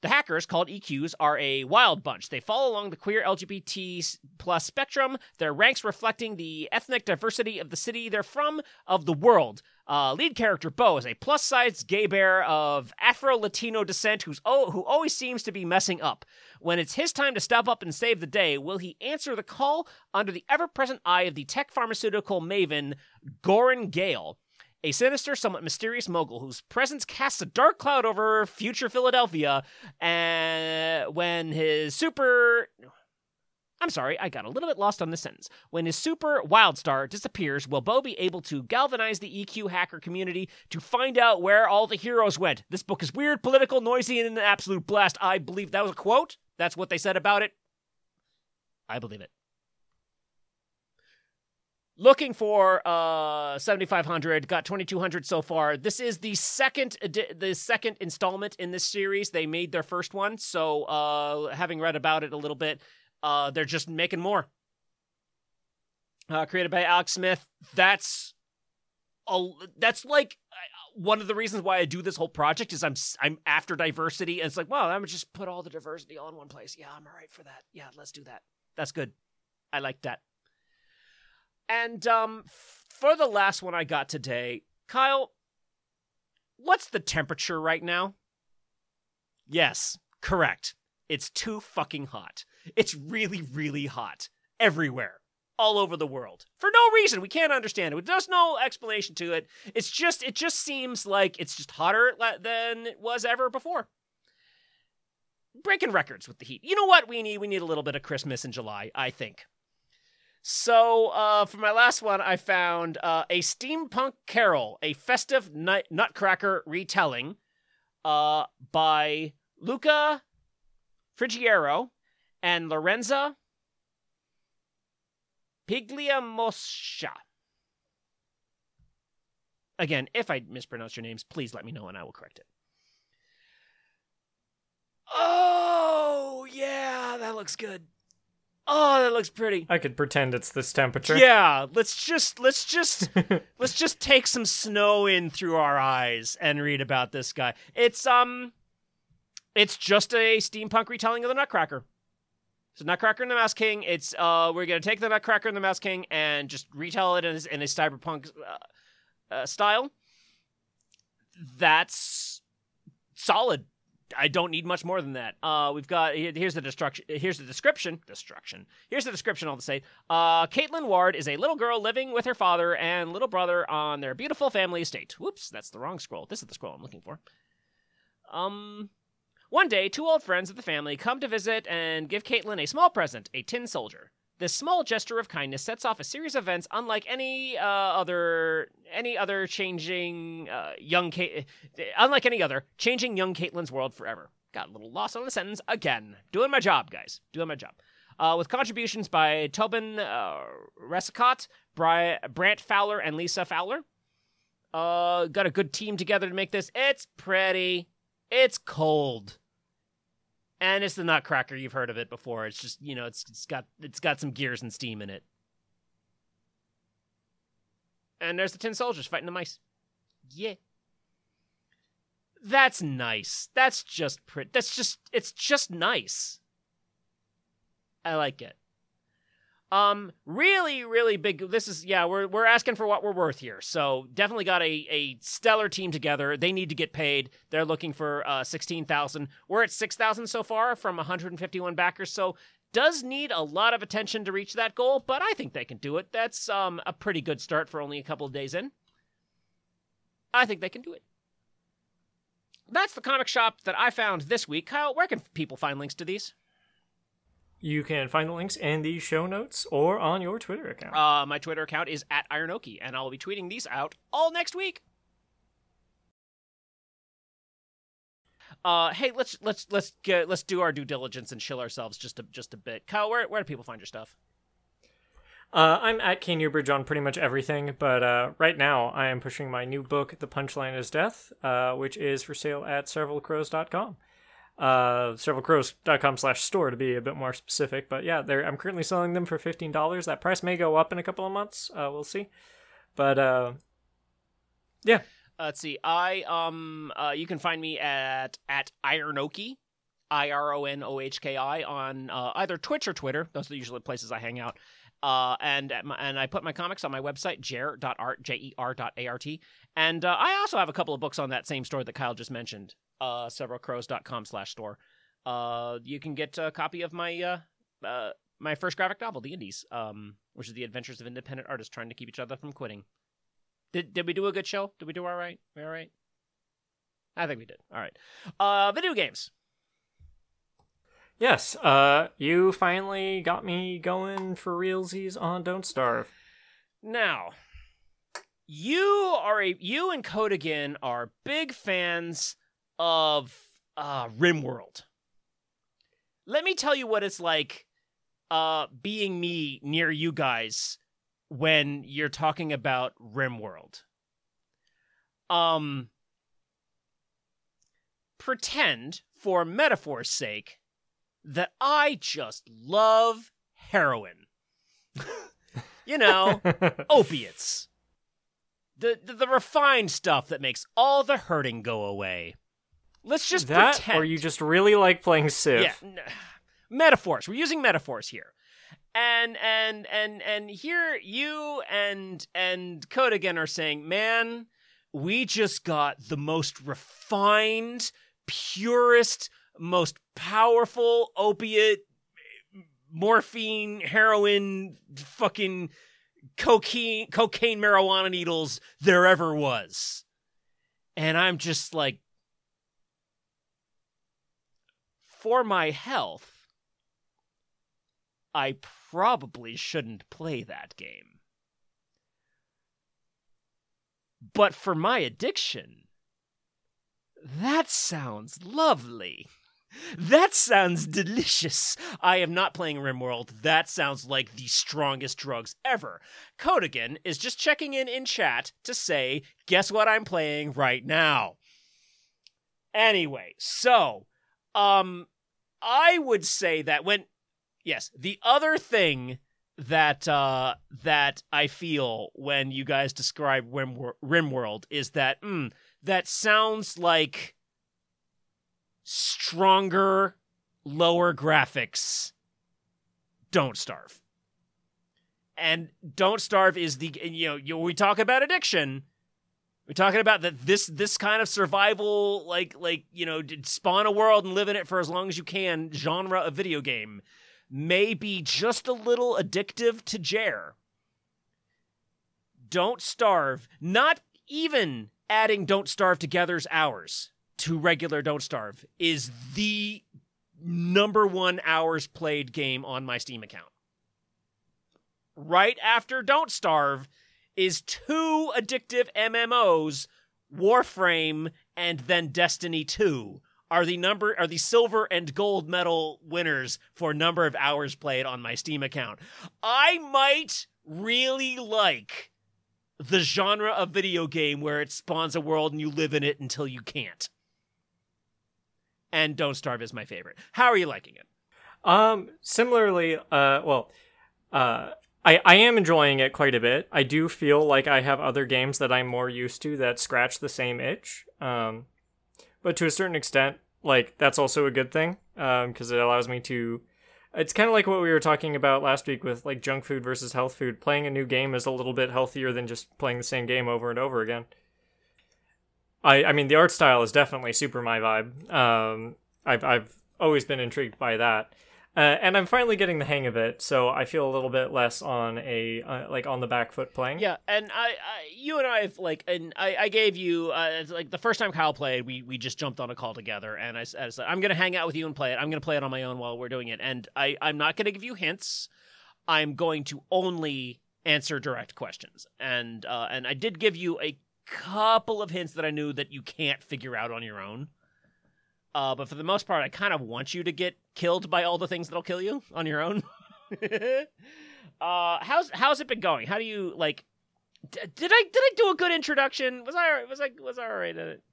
The hackers, called EQs, are a wild bunch. They fall along the queer LGBT plus spectrum, their ranks reflecting the ethnic diversity of the city they're from, of the world. Lead character Bo is a plus-sized gay bear of Afro-Latino descent who always seems to be messing up. When it's his time to step up and save the day, will he answer the call under the ever-present eye of the tech pharmaceutical maven Goran Gale? A sinister, somewhat mysterious mogul whose presence casts a dark cloud over future Philadelphia, and when his super... I'm sorry, I got a little bit lost on this sentence. When his super Wildstar disappears, will Bo be able to galvanize the EQ hacker community to find out where all the heroes went? This book is weird, political, noisy, and an absolute blast. I believe that was a quote. That's what they said about it. I believe it. Looking for 7,500, got 2,200 so far. This is the second installment in this series. They made their first one, so having read about it a little bit, they're just making more. Created by Alex Smith. That's like one of the reasons why I do this whole project is I'm after diversity. And it's like, wow, I'm just put all the diversity on one place. Yeah, I'm all right for that. Yeah, let's do that. That's good. I like that. And for the last one I got today, Kyle, what's the temperature right now? Yes, correct. It's too fucking hot. It's really, really hot. Everywhere. All over the world. For no reason. We can't understand it. There's no explanation to it. It just seems like it's just hotter than it was ever before. Breaking records with the heat. You know what we need? We need a little bit of Christmas in July, I think. So, for my last one, I found A Steampunk Carol, a festive nutcracker retelling by Luca Frigiero and Lorenza Pigliamoscia. Again, if I mispronounce your names, please let me know and I will correct it. Oh, yeah, that looks good. Oh, that looks pretty. I could pretend it's this temperature. Yeah, let's just take some snow in through our eyes and read about this guy. It's just a steampunk retelling of the Nutcracker. So Nutcracker and the Mouse King. It's we're gonna take the Nutcracker and the Mouse King and just retell it in a cyberpunk style. That's solid. I don't need much more than that. We've got Here's the description. I'll say. Caitlin Ward is a little girl living with her father and little brother on their beautiful family estate. Whoops, that's the wrong scroll. This is the scroll I'm looking for. One day, two old friends of the family come to visit and give Caitlin a small present, a tin soldier. This small gesture of kindness sets off a series of events unlike any other, changing young Caitlin's world forever. Got a little lost on the sentence again. Doing my job, guys. Doing my job. With contributions by Tobin Resicott, Brant Fowler, and Lisa Fowler. Got a good team together to make this. It's pretty. It's cold. And it's the Nutcracker. You've heard of it before. It's just, you know, it's got some gears and steam in it. And there's the tin soldiers fighting the mice. Yeah. That's nice. That's just pretty. It's just nice. I like it. Really, really big. This is, yeah, we're asking for what we're worth here. So definitely got a stellar team together. They need to get paid. They're looking for 16,000. We're at 6,000 so far from 151 backers. So does need a lot of attention to reach that goal, but I think they can do it. That's a pretty good start for only a couple of days in. I think they can do it. That's the comic shop that I found this week. Kyle, where can people find links to these? You can find the links in the show notes or on your Twitter account. My Twitter account is @Ironoki, and I'll be tweeting these out all next week. Hey, let's do our due diligence and chill ourselves just a bit. Kyle, where do people find your stuff? I'm at @KNewbridge on pretty much everything, but right now I am pushing my new book, The Punchline Is Death, which is for sale at severalcrows.com. severalcrows.com/store to be a bit more specific, but yeah, I'm currently selling them for $15. That price may go up in a couple of months. We'll see, but yeah. Let's see. I you can find me at Ironoki, IRONOHKI on either Twitch or Twitter. Those are usually places I hang out. And I put my comics on my website, jer.art, jer.art, and I also have a couple of books on that same store that Kyle just mentioned. severalcrows.com/store. You can get a copy of my my first graphic novel, The Indies, which is the adventures of independent artists trying to keep each other from quitting. Did we do a good show? Did we do all right? We all right? I think we did. All right. Video games. Yes, you finally got me going for realsies on Don't Starve. Now, you and Kodigan are big fans of Rimworld. Let me tell you what it's like being me near you guys when you're talking about Rimworld. Pretend, for metaphor's sake, that I just love heroin. You know, opiates. The refined stuff that makes all the hurting go away. Let's just that, pretend. Or you just really like playing Civ. Yeah, metaphors. We're using metaphors here. And here you and Kodigan are saying, man, we just got the most refined, purest, most powerful opiate, morphine, heroin, fucking cocaine, marijuana needles there ever was. And I'm just like, for my health, I probably shouldn't play that game. But for my addiction, that sounds lovely. That sounds delicious. I am not playing Rimworld. That sounds like the strongest drugs ever. Kodigan is just checking in chat to say, guess what I'm playing right now? Anyway, so, I would say that the other thing that I feel when you guys describe Rimworld is that, that sounds like stronger, lower graphics. Don't Starve. And Don't Starve is the, we talk about addiction. We're talking about that this kind of survival, spawn a world and live in it for as long as you can genre of video game may be just a little addictive to Jer. Don't Starve, not even adding Don't Starve Together's hours to regular Don't Starve, is the number 1 hours played game on my Steam account. Right after Don't Starve is two addictive MMOs, Warframe and then Destiny 2, are the silver and gold medal winners for number of hours played on my Steam account. I might really like the genre of video game where it spawns a world and you live in it until you can't. And Don't Starve is my favorite. How are you liking it? Similarly, I am enjoying it quite a bit. I do feel like I have other games that I'm more used to that scratch the same itch. But to a certain extent, that's also a good thing, because it allows me to... It's kind of like what we were talking about last week with, junk food versus health food. Playing a new game is a little bit healthier than just playing the same game over and over again. I mean, the art style is definitely super my vibe. I've always been intrigued by that. And I'm finally getting the hang of it, so I feel a little bit less on a on the back foot playing. Yeah, and I gave you the first time Kyle played, we just jumped on a call together, and I said, I'm gonna hang out with you and play it. I'm gonna play it on my own while we're doing it, and I'm not gonna give you hints. I'm going to only answer direct questions, and I did give you a couple of hints that I knew that you can't figure out on your own. But for the most part, I kind of want you to get killed by all the things that'll kill you on your own. How's it been going? How do you like? Did I do a good introduction? Was I all right at it?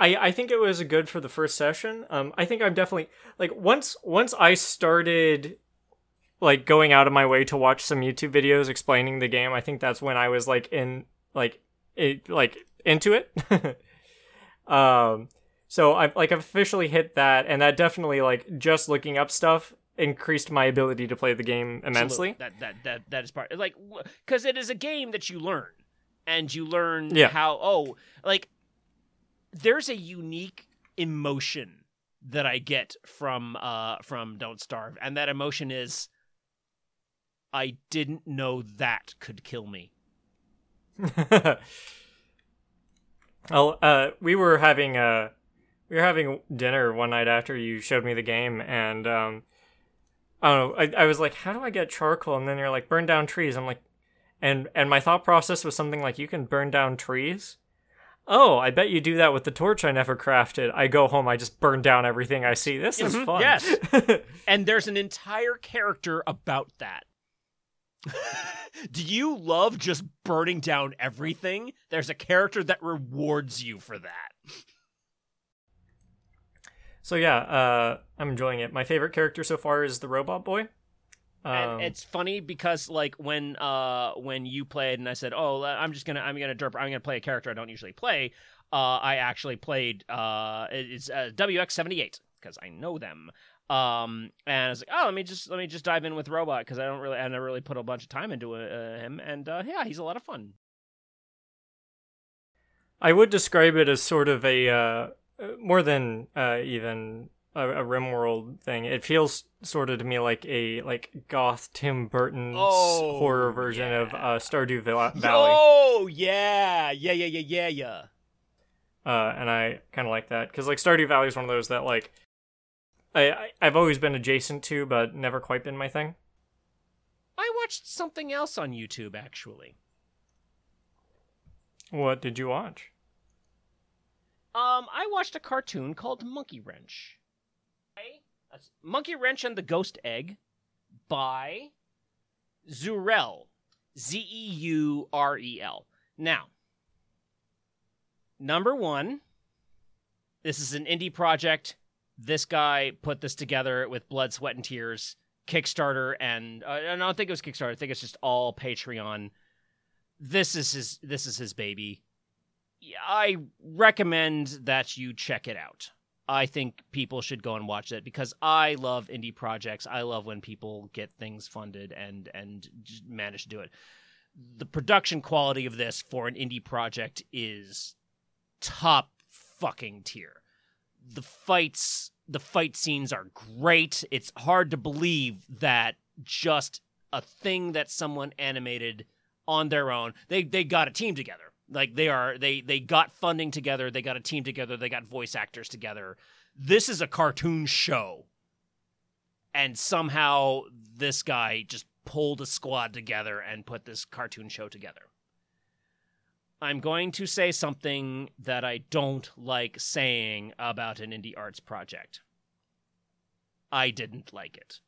I think it was good for the first session. I think I'm definitely once I started going out of my way to watch some YouTube videos explaining the game. I think that's when I was into it. So I've officially hit that, and that definitely just looking up stuff increased my ability to play the game immensely. That is part because it is a game that you learn, and you learn how there's a unique emotion that I get from Don't Starve, and that emotion is I didn't know that could kill me. We were having we were having dinner one night after you showed me the game, and I don't know, I was like, how do I get charcoal? And then you're like, burn down trees. I'm like, and my thought process was something like, you can burn down trees? Oh, I bet you do that with the torch I never crafted. I go home, I just burn down everything I see. This is fun. Yes. And there's an entire character about that. Do you love just burning down everything? There's a character that rewards you for that. So yeah, I'm enjoying it. My favorite character so far is the robot boy. And it's funny because like when you played and I said, "Oh, I'm gonna play a character I don't usually play," I actually played it's WX78 because I know them. And I was like, "Oh, let me just dive in with Robot because I never really put a bunch of time into him." And yeah, he's a lot of fun. I would describe it as sort of a more than even a Rimworld thing. It feels sort of to me like a goth Tim Burton's horror version of Stardew Valley. Oh yeah. And I kind of like that because like Stardew Valley is one of those that like I've always been adjacent to, but never quite been my thing. I watched something else on YouTube actually. What did you watch? I watched a cartoon called Monkey Wrench. Monkey Wrench and the Ghost Egg by Zeurel. Zeurel. Now, number one, this is an indie project. This guy put this together with blood, sweat, and tears. Kickstarter and... I don't think it was Kickstarter. I think it's just all Patreon. This is his baby. I recommend that you check it out. I think people should go and watch it because I love indie projects. I love when people get things funded and manage to do it. The production quality of this for an indie project is top fucking tier. The fight scenes are great. It's hard to believe that just a thing that someone animated on their own. They got a team together. Like they got funding together, they got a team together, they got voice actors together. This is a cartoon show. And somehow this guy just pulled a squad together and put this cartoon show together. I'm going to say something that I don't like saying about an indie arts project. I didn't like it.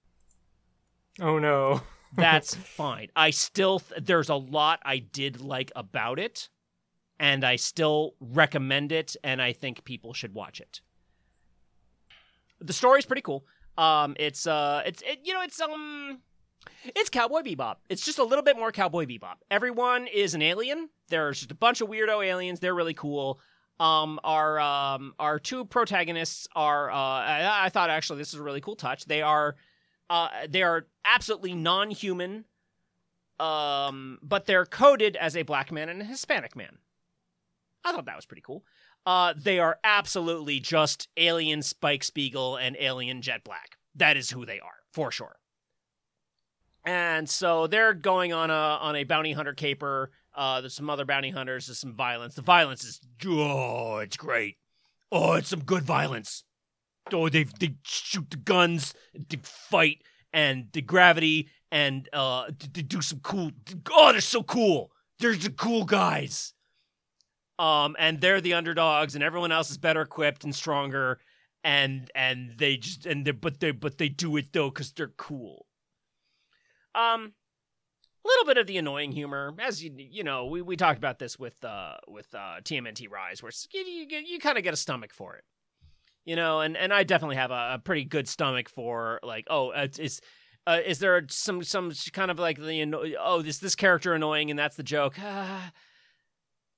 Oh no. That's fine. I still there's a lot I did like about it. And I still recommend it, and I think people should watch it. The story's pretty cool. It's Cowboy Bebop. It's just a little bit more Cowboy Bebop. Everyone is an alien. There's just a bunch of weirdo aliens. They're really cool. Our two protagonists are. I thought actually this is a really cool touch. They are absolutely non-human, but they're coded as a black man and a Hispanic man. I thought that was pretty cool. They are absolutely just alien Spike Spiegel and alien Jet Black. That is who they are, for sure. And so they're going on a bounty hunter caper. There's some other bounty hunters. There's some violence. The violence is, it's great. Oh, it's some good violence. Oh, they shoot the guns, they fight, and the gravity, and they do some cool... Oh, they're so cool. They're the cool guys. And they're the underdogs, and everyone else is better equipped and stronger, and they do it though because they're cool. A little bit of the annoying humor, as you know, we talked about this with TMNT Rise, where you kind of get a stomach for it, you know, and I definitely have a pretty good stomach for like, is there some kind of like is this character annoying and that's the joke?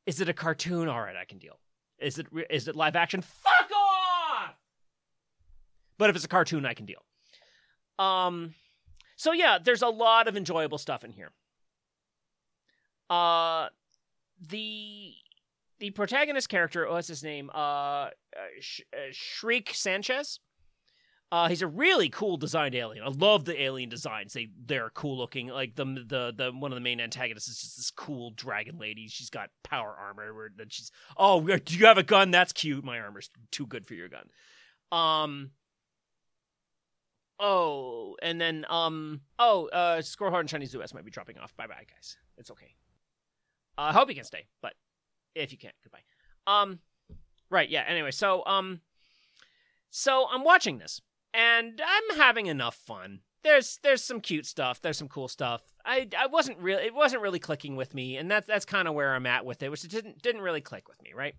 Is it a cartoon? All right, I can deal. Is it live action? Fuck off! But if it's a cartoon, I can deal. So yeah, there's a lot of enjoyable stuff in here. The protagonist character, what's his name? Shriek Sanchez. He's a really cool designed alien. I love the alien designs. They're cool looking. Like the one of the main antagonists is just this cool dragon lady. She's got power armor. That she's do you have a gun? That's cute. My armor's too good for your gun. Scorehorn Chinese US might be dropping off. Bye-bye, guys. It's okay. I hope you can stay, but if you can't, goodbye. Anyway, so I'm watching this, and I'm having enough fun. There's some cute stuff. There's some cool stuff. It wasn't really clicking with me, and that's kind of where I'm at with it, which it didn't really click with me, right?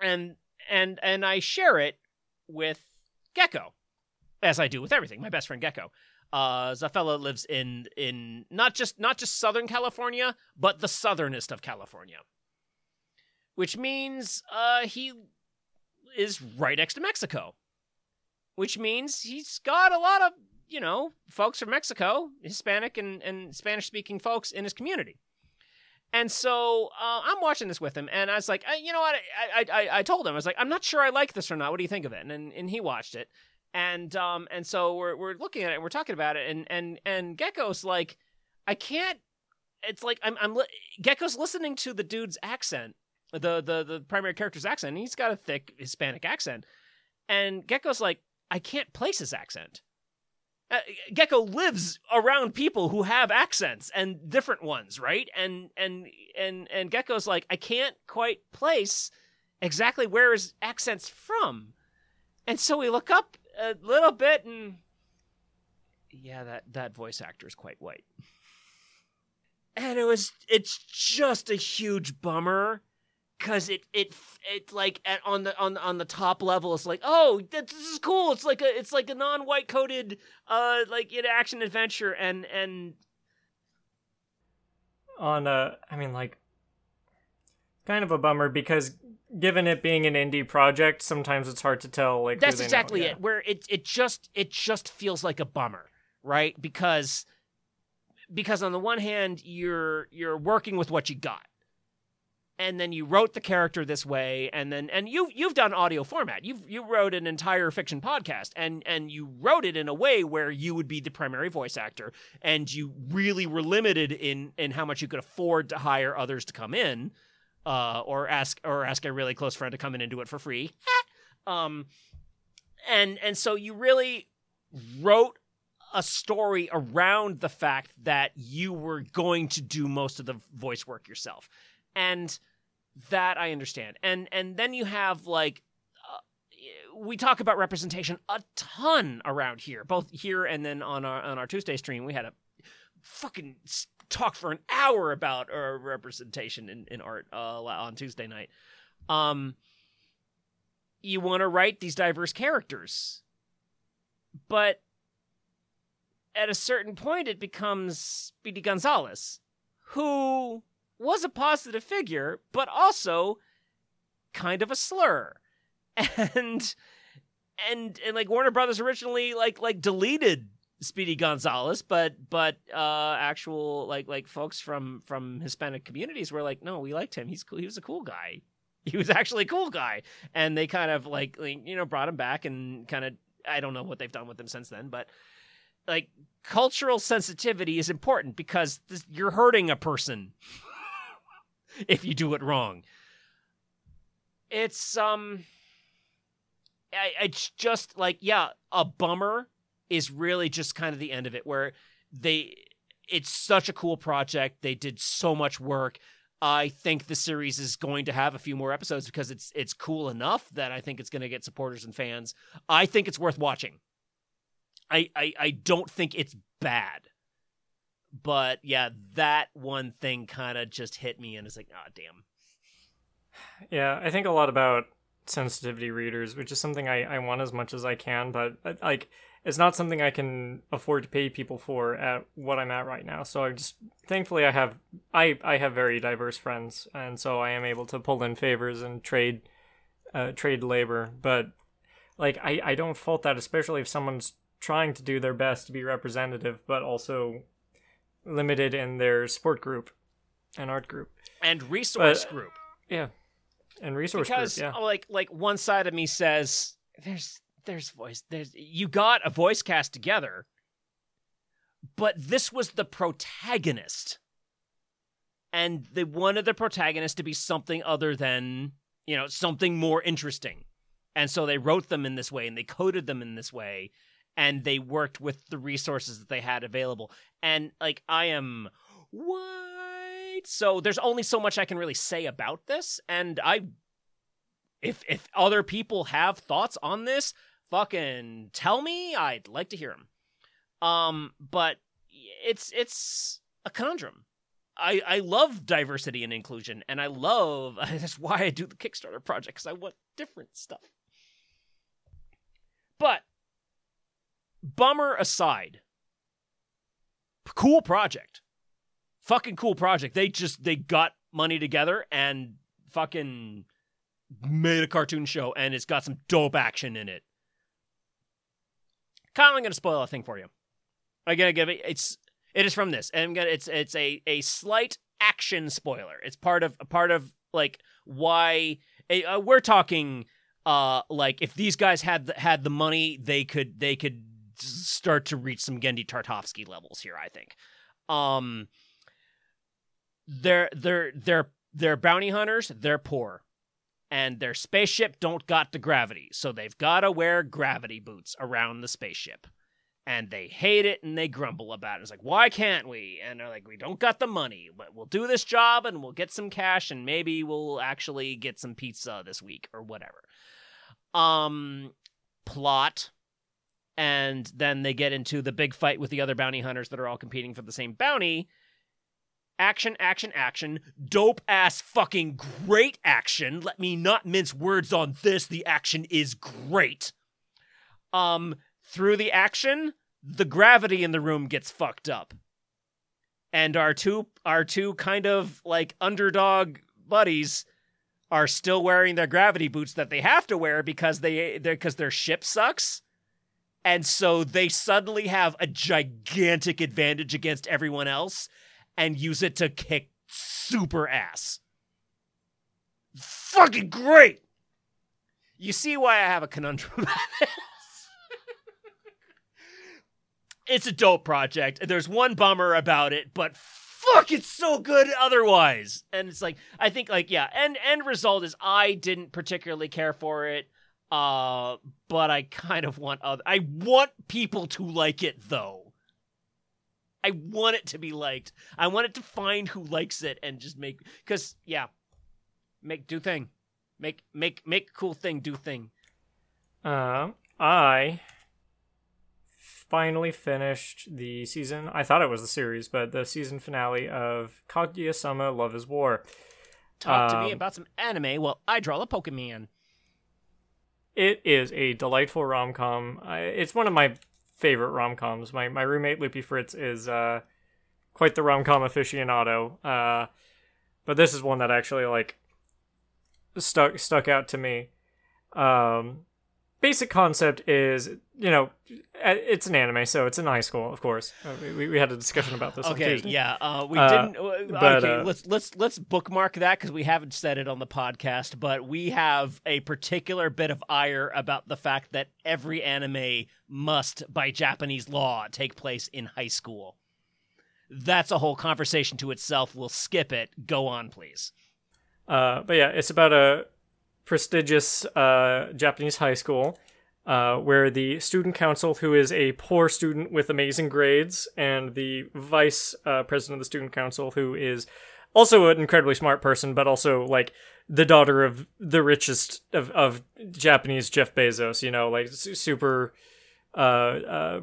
And I share it with Gecko, as I do with everything. My best friend Gecko. Zafella lives in not just Southern California, but the southernest of California, which means he is right next to Mexico, which means he's got a lot of, folks from Mexico, Hispanic and Spanish-speaking folks in his community. And so I'm watching this with him, and I was like, you know what? I told him, I was like, I'm not sure I like this or not. What do you think of it? And he watched it. And so we're looking at it and we're talking about it, and Gecko's like, I can't, it's like, Gecko's listening to the dude's accent, the primary character's accent, and he's got a thick Hispanic accent, and Gecko's like, I can't place his accent. Gecko lives around people who have accents, and different ones, right? And Gecko's like, I can't quite place exactly where his accent's from. And so we look up a little bit, and yeah, that voice actor is quite white. And it's just a huge bummer, because it like on the top level, it's like, oh, this is cool. It's like a non-white coded action adventure, and kind of a bummer, because given it being an indie project, sometimes it's hard to tell. Like, that's exactly it. Where it just feels like a bummer, right? Because on the one hand, you're working with what you got, and then you wrote the character this way, and you've done audio format. You wrote an entire fiction podcast, and you wrote it in a way where you would be the primary voice actor, and you really were limited in how much you could afford to hire others to come in, or ask a really close friend to come in and do it for free. And so you really wrote a story around the fact that you were going to do most of the voice work yourself. And that I understand. And then you have, like, we talk about representation a ton around here, both here and then on our Tuesday stream. We had a fucking talk for an hour about representation in art on Tuesday night. You want to write these diverse characters, but at a certain point, it becomes Speedy Gonzalez, who was a positive figure, but also kind of a slur. And like Warner Brothers originally like deleted Speedy Gonzalez, but actual like folks from Hispanic communities were like, no, we liked him. He's cool. He was a cool guy. He was actually a cool guy. And they kind of like brought him back, and kind of, I don't know what they've done with him since then, but like, cultural sensitivity is important, because you're hurting a person if you do it wrong. It's it's just like, yeah, a bummer is really just kind of the end of it, where it's such a cool project. They did so much work. I think the series is going to have a few more episodes, because it's cool enough that I think it's going to get supporters and fans. I think it's worth watching. I don't think it's bad. But yeah, that one thing kind of just hit me, and it's like, ah, damn. Yeah, I think a lot about sensitivity readers, which is something I want as much as I can, but like, it's not something I can afford to pay people for at what I'm at right now. So I just, thankfully, I have very diverse friends, and so I am able to pull in favors and trade labor. But like, I don't fault that, especially if someone's trying to do their best to be representative, but also limited in their sport group and art group and resource group. Yeah. And resource group. Because like one side of me says, there's there's you got a voice cast together, but this was the protagonist. And they wanted the protagonist to be something other than, you know, something more interesting. And so they wrote them in this way, and they coded them in this way, and they worked with the resources that they had available. And, like, I am... What? So there's only so much I can really say about this, and if other people have thoughts on this, fucking tell me. I'd like to hear them. But it's a conundrum. I love diversity and inclusion, and that's why I do the Kickstarter project, because I want different stuff. But, bummer aside, cool project. Fucking cool project. They got money together and fucking made a cartoon show, and it's got some dope action in it. Kyle, I'm going to spoil a thing for you. I'm going to give it, it is from this, and it's a slight action spoiler. It's part of like why we're talking like if these guys had the money, they could start to reach some Gendy Tartovsky levels here, I think. They're bounty hunters, they're poor, and their spaceship don't got the gravity, so they've got to wear gravity boots around the spaceship. And they hate it, and they grumble about it. It's like, why can't we? And they're like, we don't got the money, but we'll do this job, and we'll get some cash, and maybe we'll actually get some pizza this week, or whatever. Plot. And then they get into the big fight with the other bounty hunters that are all competing for the same bounty. Action, action, action. Dope-ass fucking great action. Let me not mince words on this. The action is great. Through the action, the gravity in the room gets fucked up. And our two kind of like underdog buddies are still wearing their gravity boots that they have to wear because their ship sucks. And so they suddenly have a gigantic advantage against everyone else and use it to kick super ass. Fucking great. You see why I have a conundrum about it. It's a dope project. There's one bummer about it, but fuck, it's so good otherwise. And it's like, I think like, yeah, and end result is I didn't particularly care for it, but I kind of I want people to like it, though. I want it to be liked. I want it to find who likes it and just make cool thing, do thing. I finally finished the season, I thought it was the series, but the season finale of Kaguya-sama Love is War. Talk to me about some anime while I draw the Pokemon. It is a delightful rom-com. It's one of my favorite rom-coms. My roommate, Loopy Fritz, is quite the rom-com aficionado. But this is one that actually like stuck out to me. Basic concept is, you know, it's an anime, so it's in high school, of course. We had a discussion about this. Okay, yeah, we didn't. Let's bookmark that because we haven't said it on the podcast, but we have a particular bit of ire about the fact that every anime must, by Japanese law, take place in high school. That's a whole conversation to itself. We'll skip it. Go on, please. But yeah, it's about a prestigious Japanese high school where the student council, who is a poor student with amazing grades, and the vice president of the student council, who is also an incredibly smart person, but also like the daughter of the richest of Japanese Jeff Bezos, you know, like super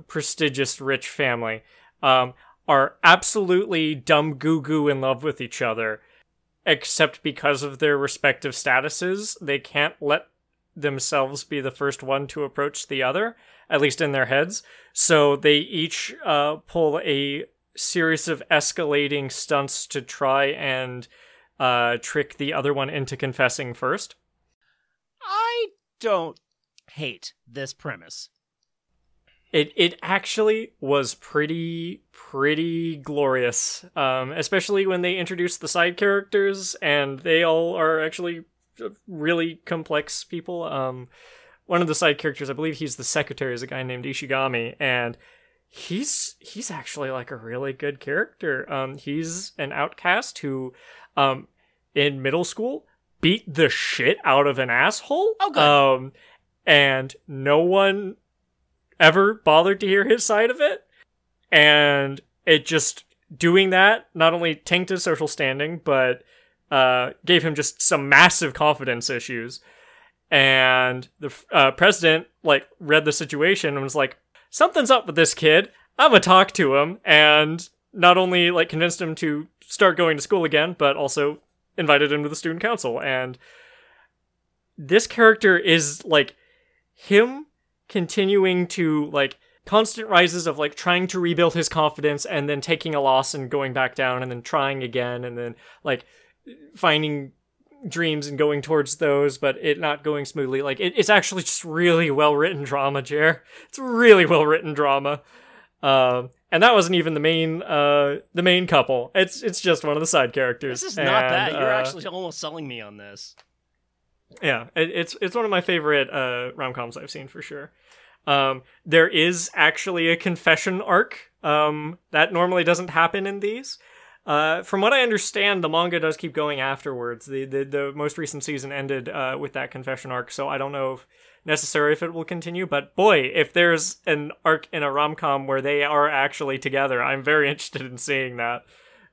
prestigious rich family, are absolutely dumb goo in love with each other. Except because of their respective statuses, they can't let themselves be the first one to approach the other, at least in their heads. So they each pull a series of escalating stunts to try and trick the other one into confessing first. I don't hate this premise. It actually was pretty glorious, especially when they introduced the side characters, and they all are actually really complex people. one of the side characters, I believe he's the secretary, is a guy named Ishigami, and he's actually like a really good character. He's an outcast who, in middle school, beat the shit out of an asshole. Oh, good. And no one ever bothered to hear his side of it. And it just, doing that not only tanked his social standing, but gave him just some massive confidence issues. And the president, like, read the situation and was like, something's up with this kid. I'm gonna talk to him. And not only, like, convinced him to start going to school again, but also invited him to the student council. And this character is, like, him continuing to, like, constant rises of, like, trying to rebuild his confidence and then taking a loss and going back down and then trying again and then, like, finding dreams and going towards those, but it not going smoothly. Like, it's actually just really well-written drama, Jer. It's really well-written drama. And that wasn't even the main couple. It's just one of the side characters. This is not that. You're actually almost selling me on this. Yeah, it's one of my favorite rom-coms I've seen, for sure. There is actually a confession arc that normally doesn't happen in these. From what I understand, the manga does keep going afterwards. The most recent season ended with that confession arc, so I don't know if necessary if it will continue, but boy, if there's an arc in a rom-com where they are actually together, I'm very interested in seeing that.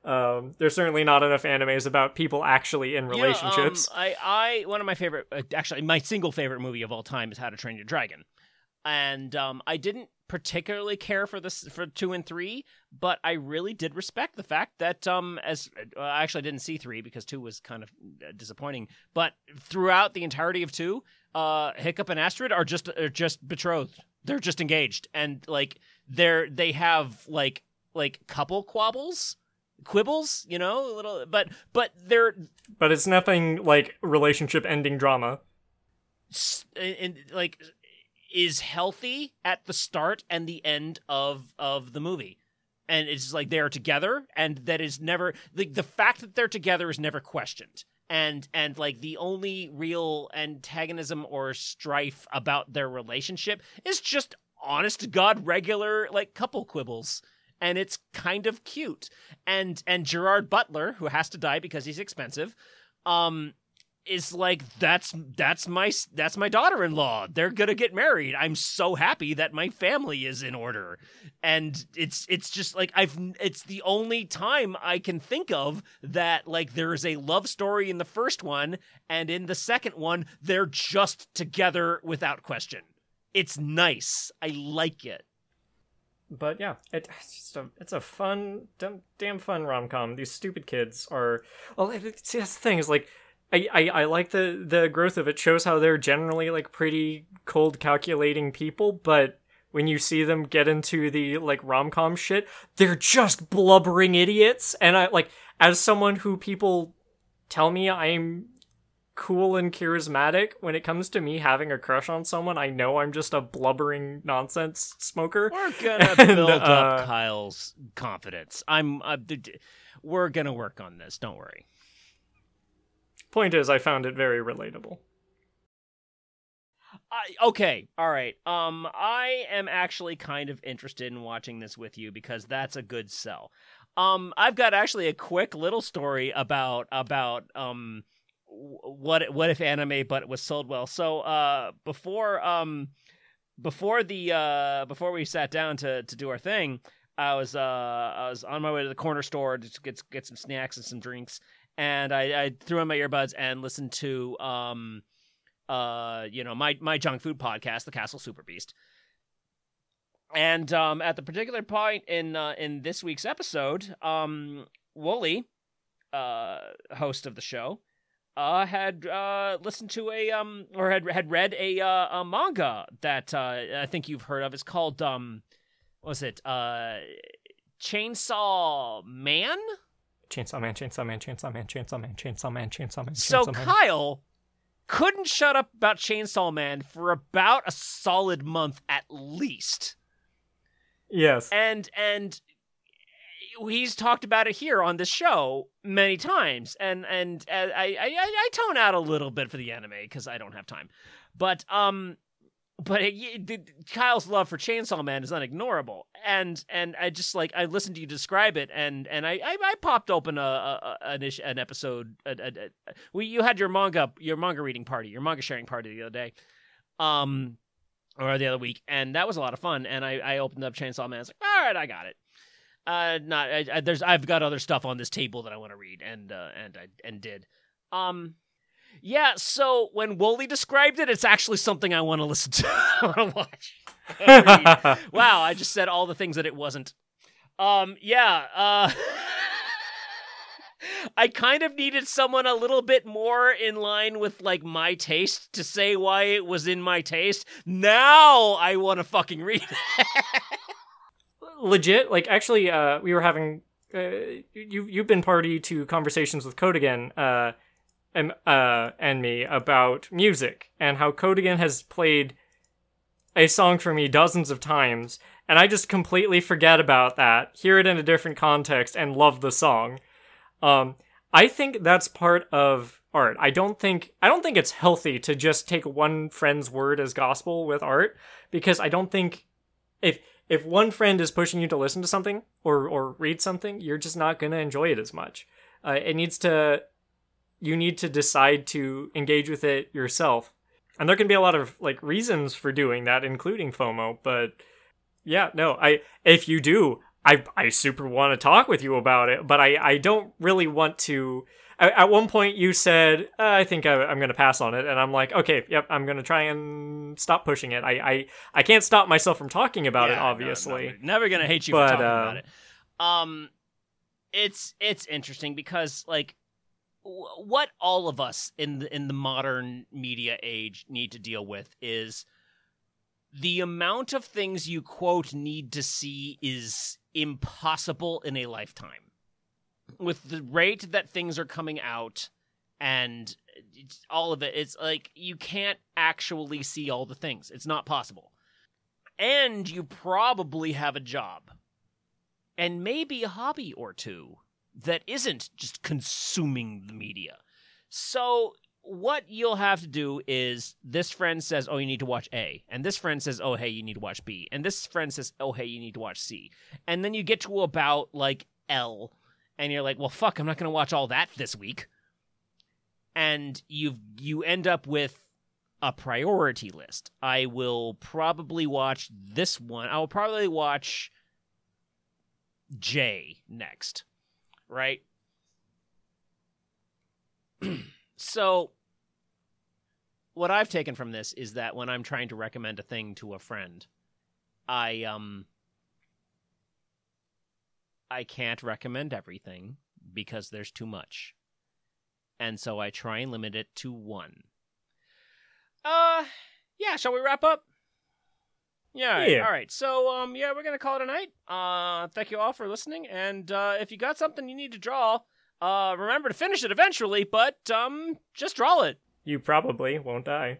There's certainly not enough animes about people actually in relationships. I one of my favorite, actually my single favorite movie of all time is How to Train Your Dragon. And I didn't particularly care for this for 2 and 3, but I really did respect the fact that I didn't see 3 because 2 was kind of disappointing. But throughout the entirety of 2, Hiccup and Astrid are just betrothed. They're just engaged, and like they have like couple quibbles, you know, a little. But they're but it's nothing like relationship ending drama. And like. Is healthy at the start and the end of the movie. And it's like they are together, and that is never the fact that they're together is never questioned. And like the only real antagonism or strife about their relationship is just honest to God regular like couple quibbles. And it's kind of cute. And Gerard Butler, who has to die because he's expensive, is like, that's my daughter-in-law. They're gonna get married. I'm so happy that my family is in order. And it's just like it's the only time I can think of that like there is a love story in the first one, and in the second one they're just together without question. It's nice. I like it. But yeah, it's a fun, damn fun rom-com. These stupid kids are, well, see, that's the thing is like. I like the growth of it. Shows how they're generally like pretty cold, calculating people, but when you see them get into the like rom-com shit, they're just blubbering idiots. And I like, as someone who people tell me I'm cool and charismatic, when it comes to me having a crush on someone, I know I'm just a blubbering nonsense smoker. We're gonna build up Kyle's confidence. We're gonna work on this. Don't worry. Point is, I found it very relatable. Okay, all right. I am actually kind of interested in watching this with you because that's a good sell. I've got actually a quick little story about what if anime, but it was sold well. So before we sat down to do our thing, I was on my way to the corner store to get some snacks and some drinks. And I threw in my earbuds and listened to, my junk food podcast, The Castle Super Beast. And at the particular point in this week's episode, Wooly, host of the show, had listened to had read a manga that I think you've heard of. It's called Chainsaw Man. Chainsaw Man. So Kyle couldn't shut up about Chainsaw Man for about a solid month at least. Yes. And he's talked about it here on the show many times. And I tone out a little bit for the anime because I don't have time. But But Kyle's love for Chainsaw Man is unignorable, and I just like I listened to you describe it, and I popped open an episode. You had your manga reading party, your manga sharing party the other day, or the other week, and that was a lot of fun. And I opened up Chainsaw Man. I was like, all right, I got it. I've got other stuff on this table that I want to read, and I did. Yeah, so when Wooly described it, it's actually something I want to listen to. I want to watch. Wow, I just said all the things that it wasn't. I kind of needed someone a little bit more in line with, like, my taste to say why it was in my taste. Now I want to fucking read it. Legit, like, actually, we were having... You've been party to conversations with Codigan, and me about music and how Codigan has played a song for me dozens of times, and I just completely forget about that, hear it in a different context, and love the song. I think that's part of art. I don't think it's healthy to just take one friend's word as gospel with art, because I don't think if one friend is pushing you to listen to something or read something, you're just not going to enjoy it as much. You need to decide to engage with it yourself. And there can be a lot of like reasons for doing that, including FOMO. But yeah, no, if you do, I super want to talk with you about it, but I don't really want to. At one point you said, I think I'm going to pass on it. And I'm like, okay, yep, I'm going to try and stop pushing it. I can't stop myself from talking about it, obviously. No, never going to hate you for talking about it. It's interesting because like, what all of us in the modern media age need to deal with is the amount of things you quote need to see is impossible in a lifetime. With the rate that things are coming out and all of it, it's like you can't actually see all the things. It's not possible. And you probably have a job and maybe a hobby or two that isn't just consuming the media. So what you'll have to do is this friend says, oh, you need to watch A. And this friend says, oh, hey, you need to watch B. And this friend says, oh, hey, you need to watch C. And then you get to about, like, L. And you're like, well, fuck, I'm not going to watch all that this week. And you end up with a priority list. I will probably watch this one. I will probably watch J next. Right? So, what I've taken from this is that when I'm trying to recommend a thing to a friend, I can't recommend everything because there's too much. And so I try and limit it to one. Yeah, shall we wrap up? Yeah, all right. So, yeah, we're going to call it a night. Thank you all for listening. And if you got something you need to draw, remember to finish it eventually, but just draw it. You probably won't die.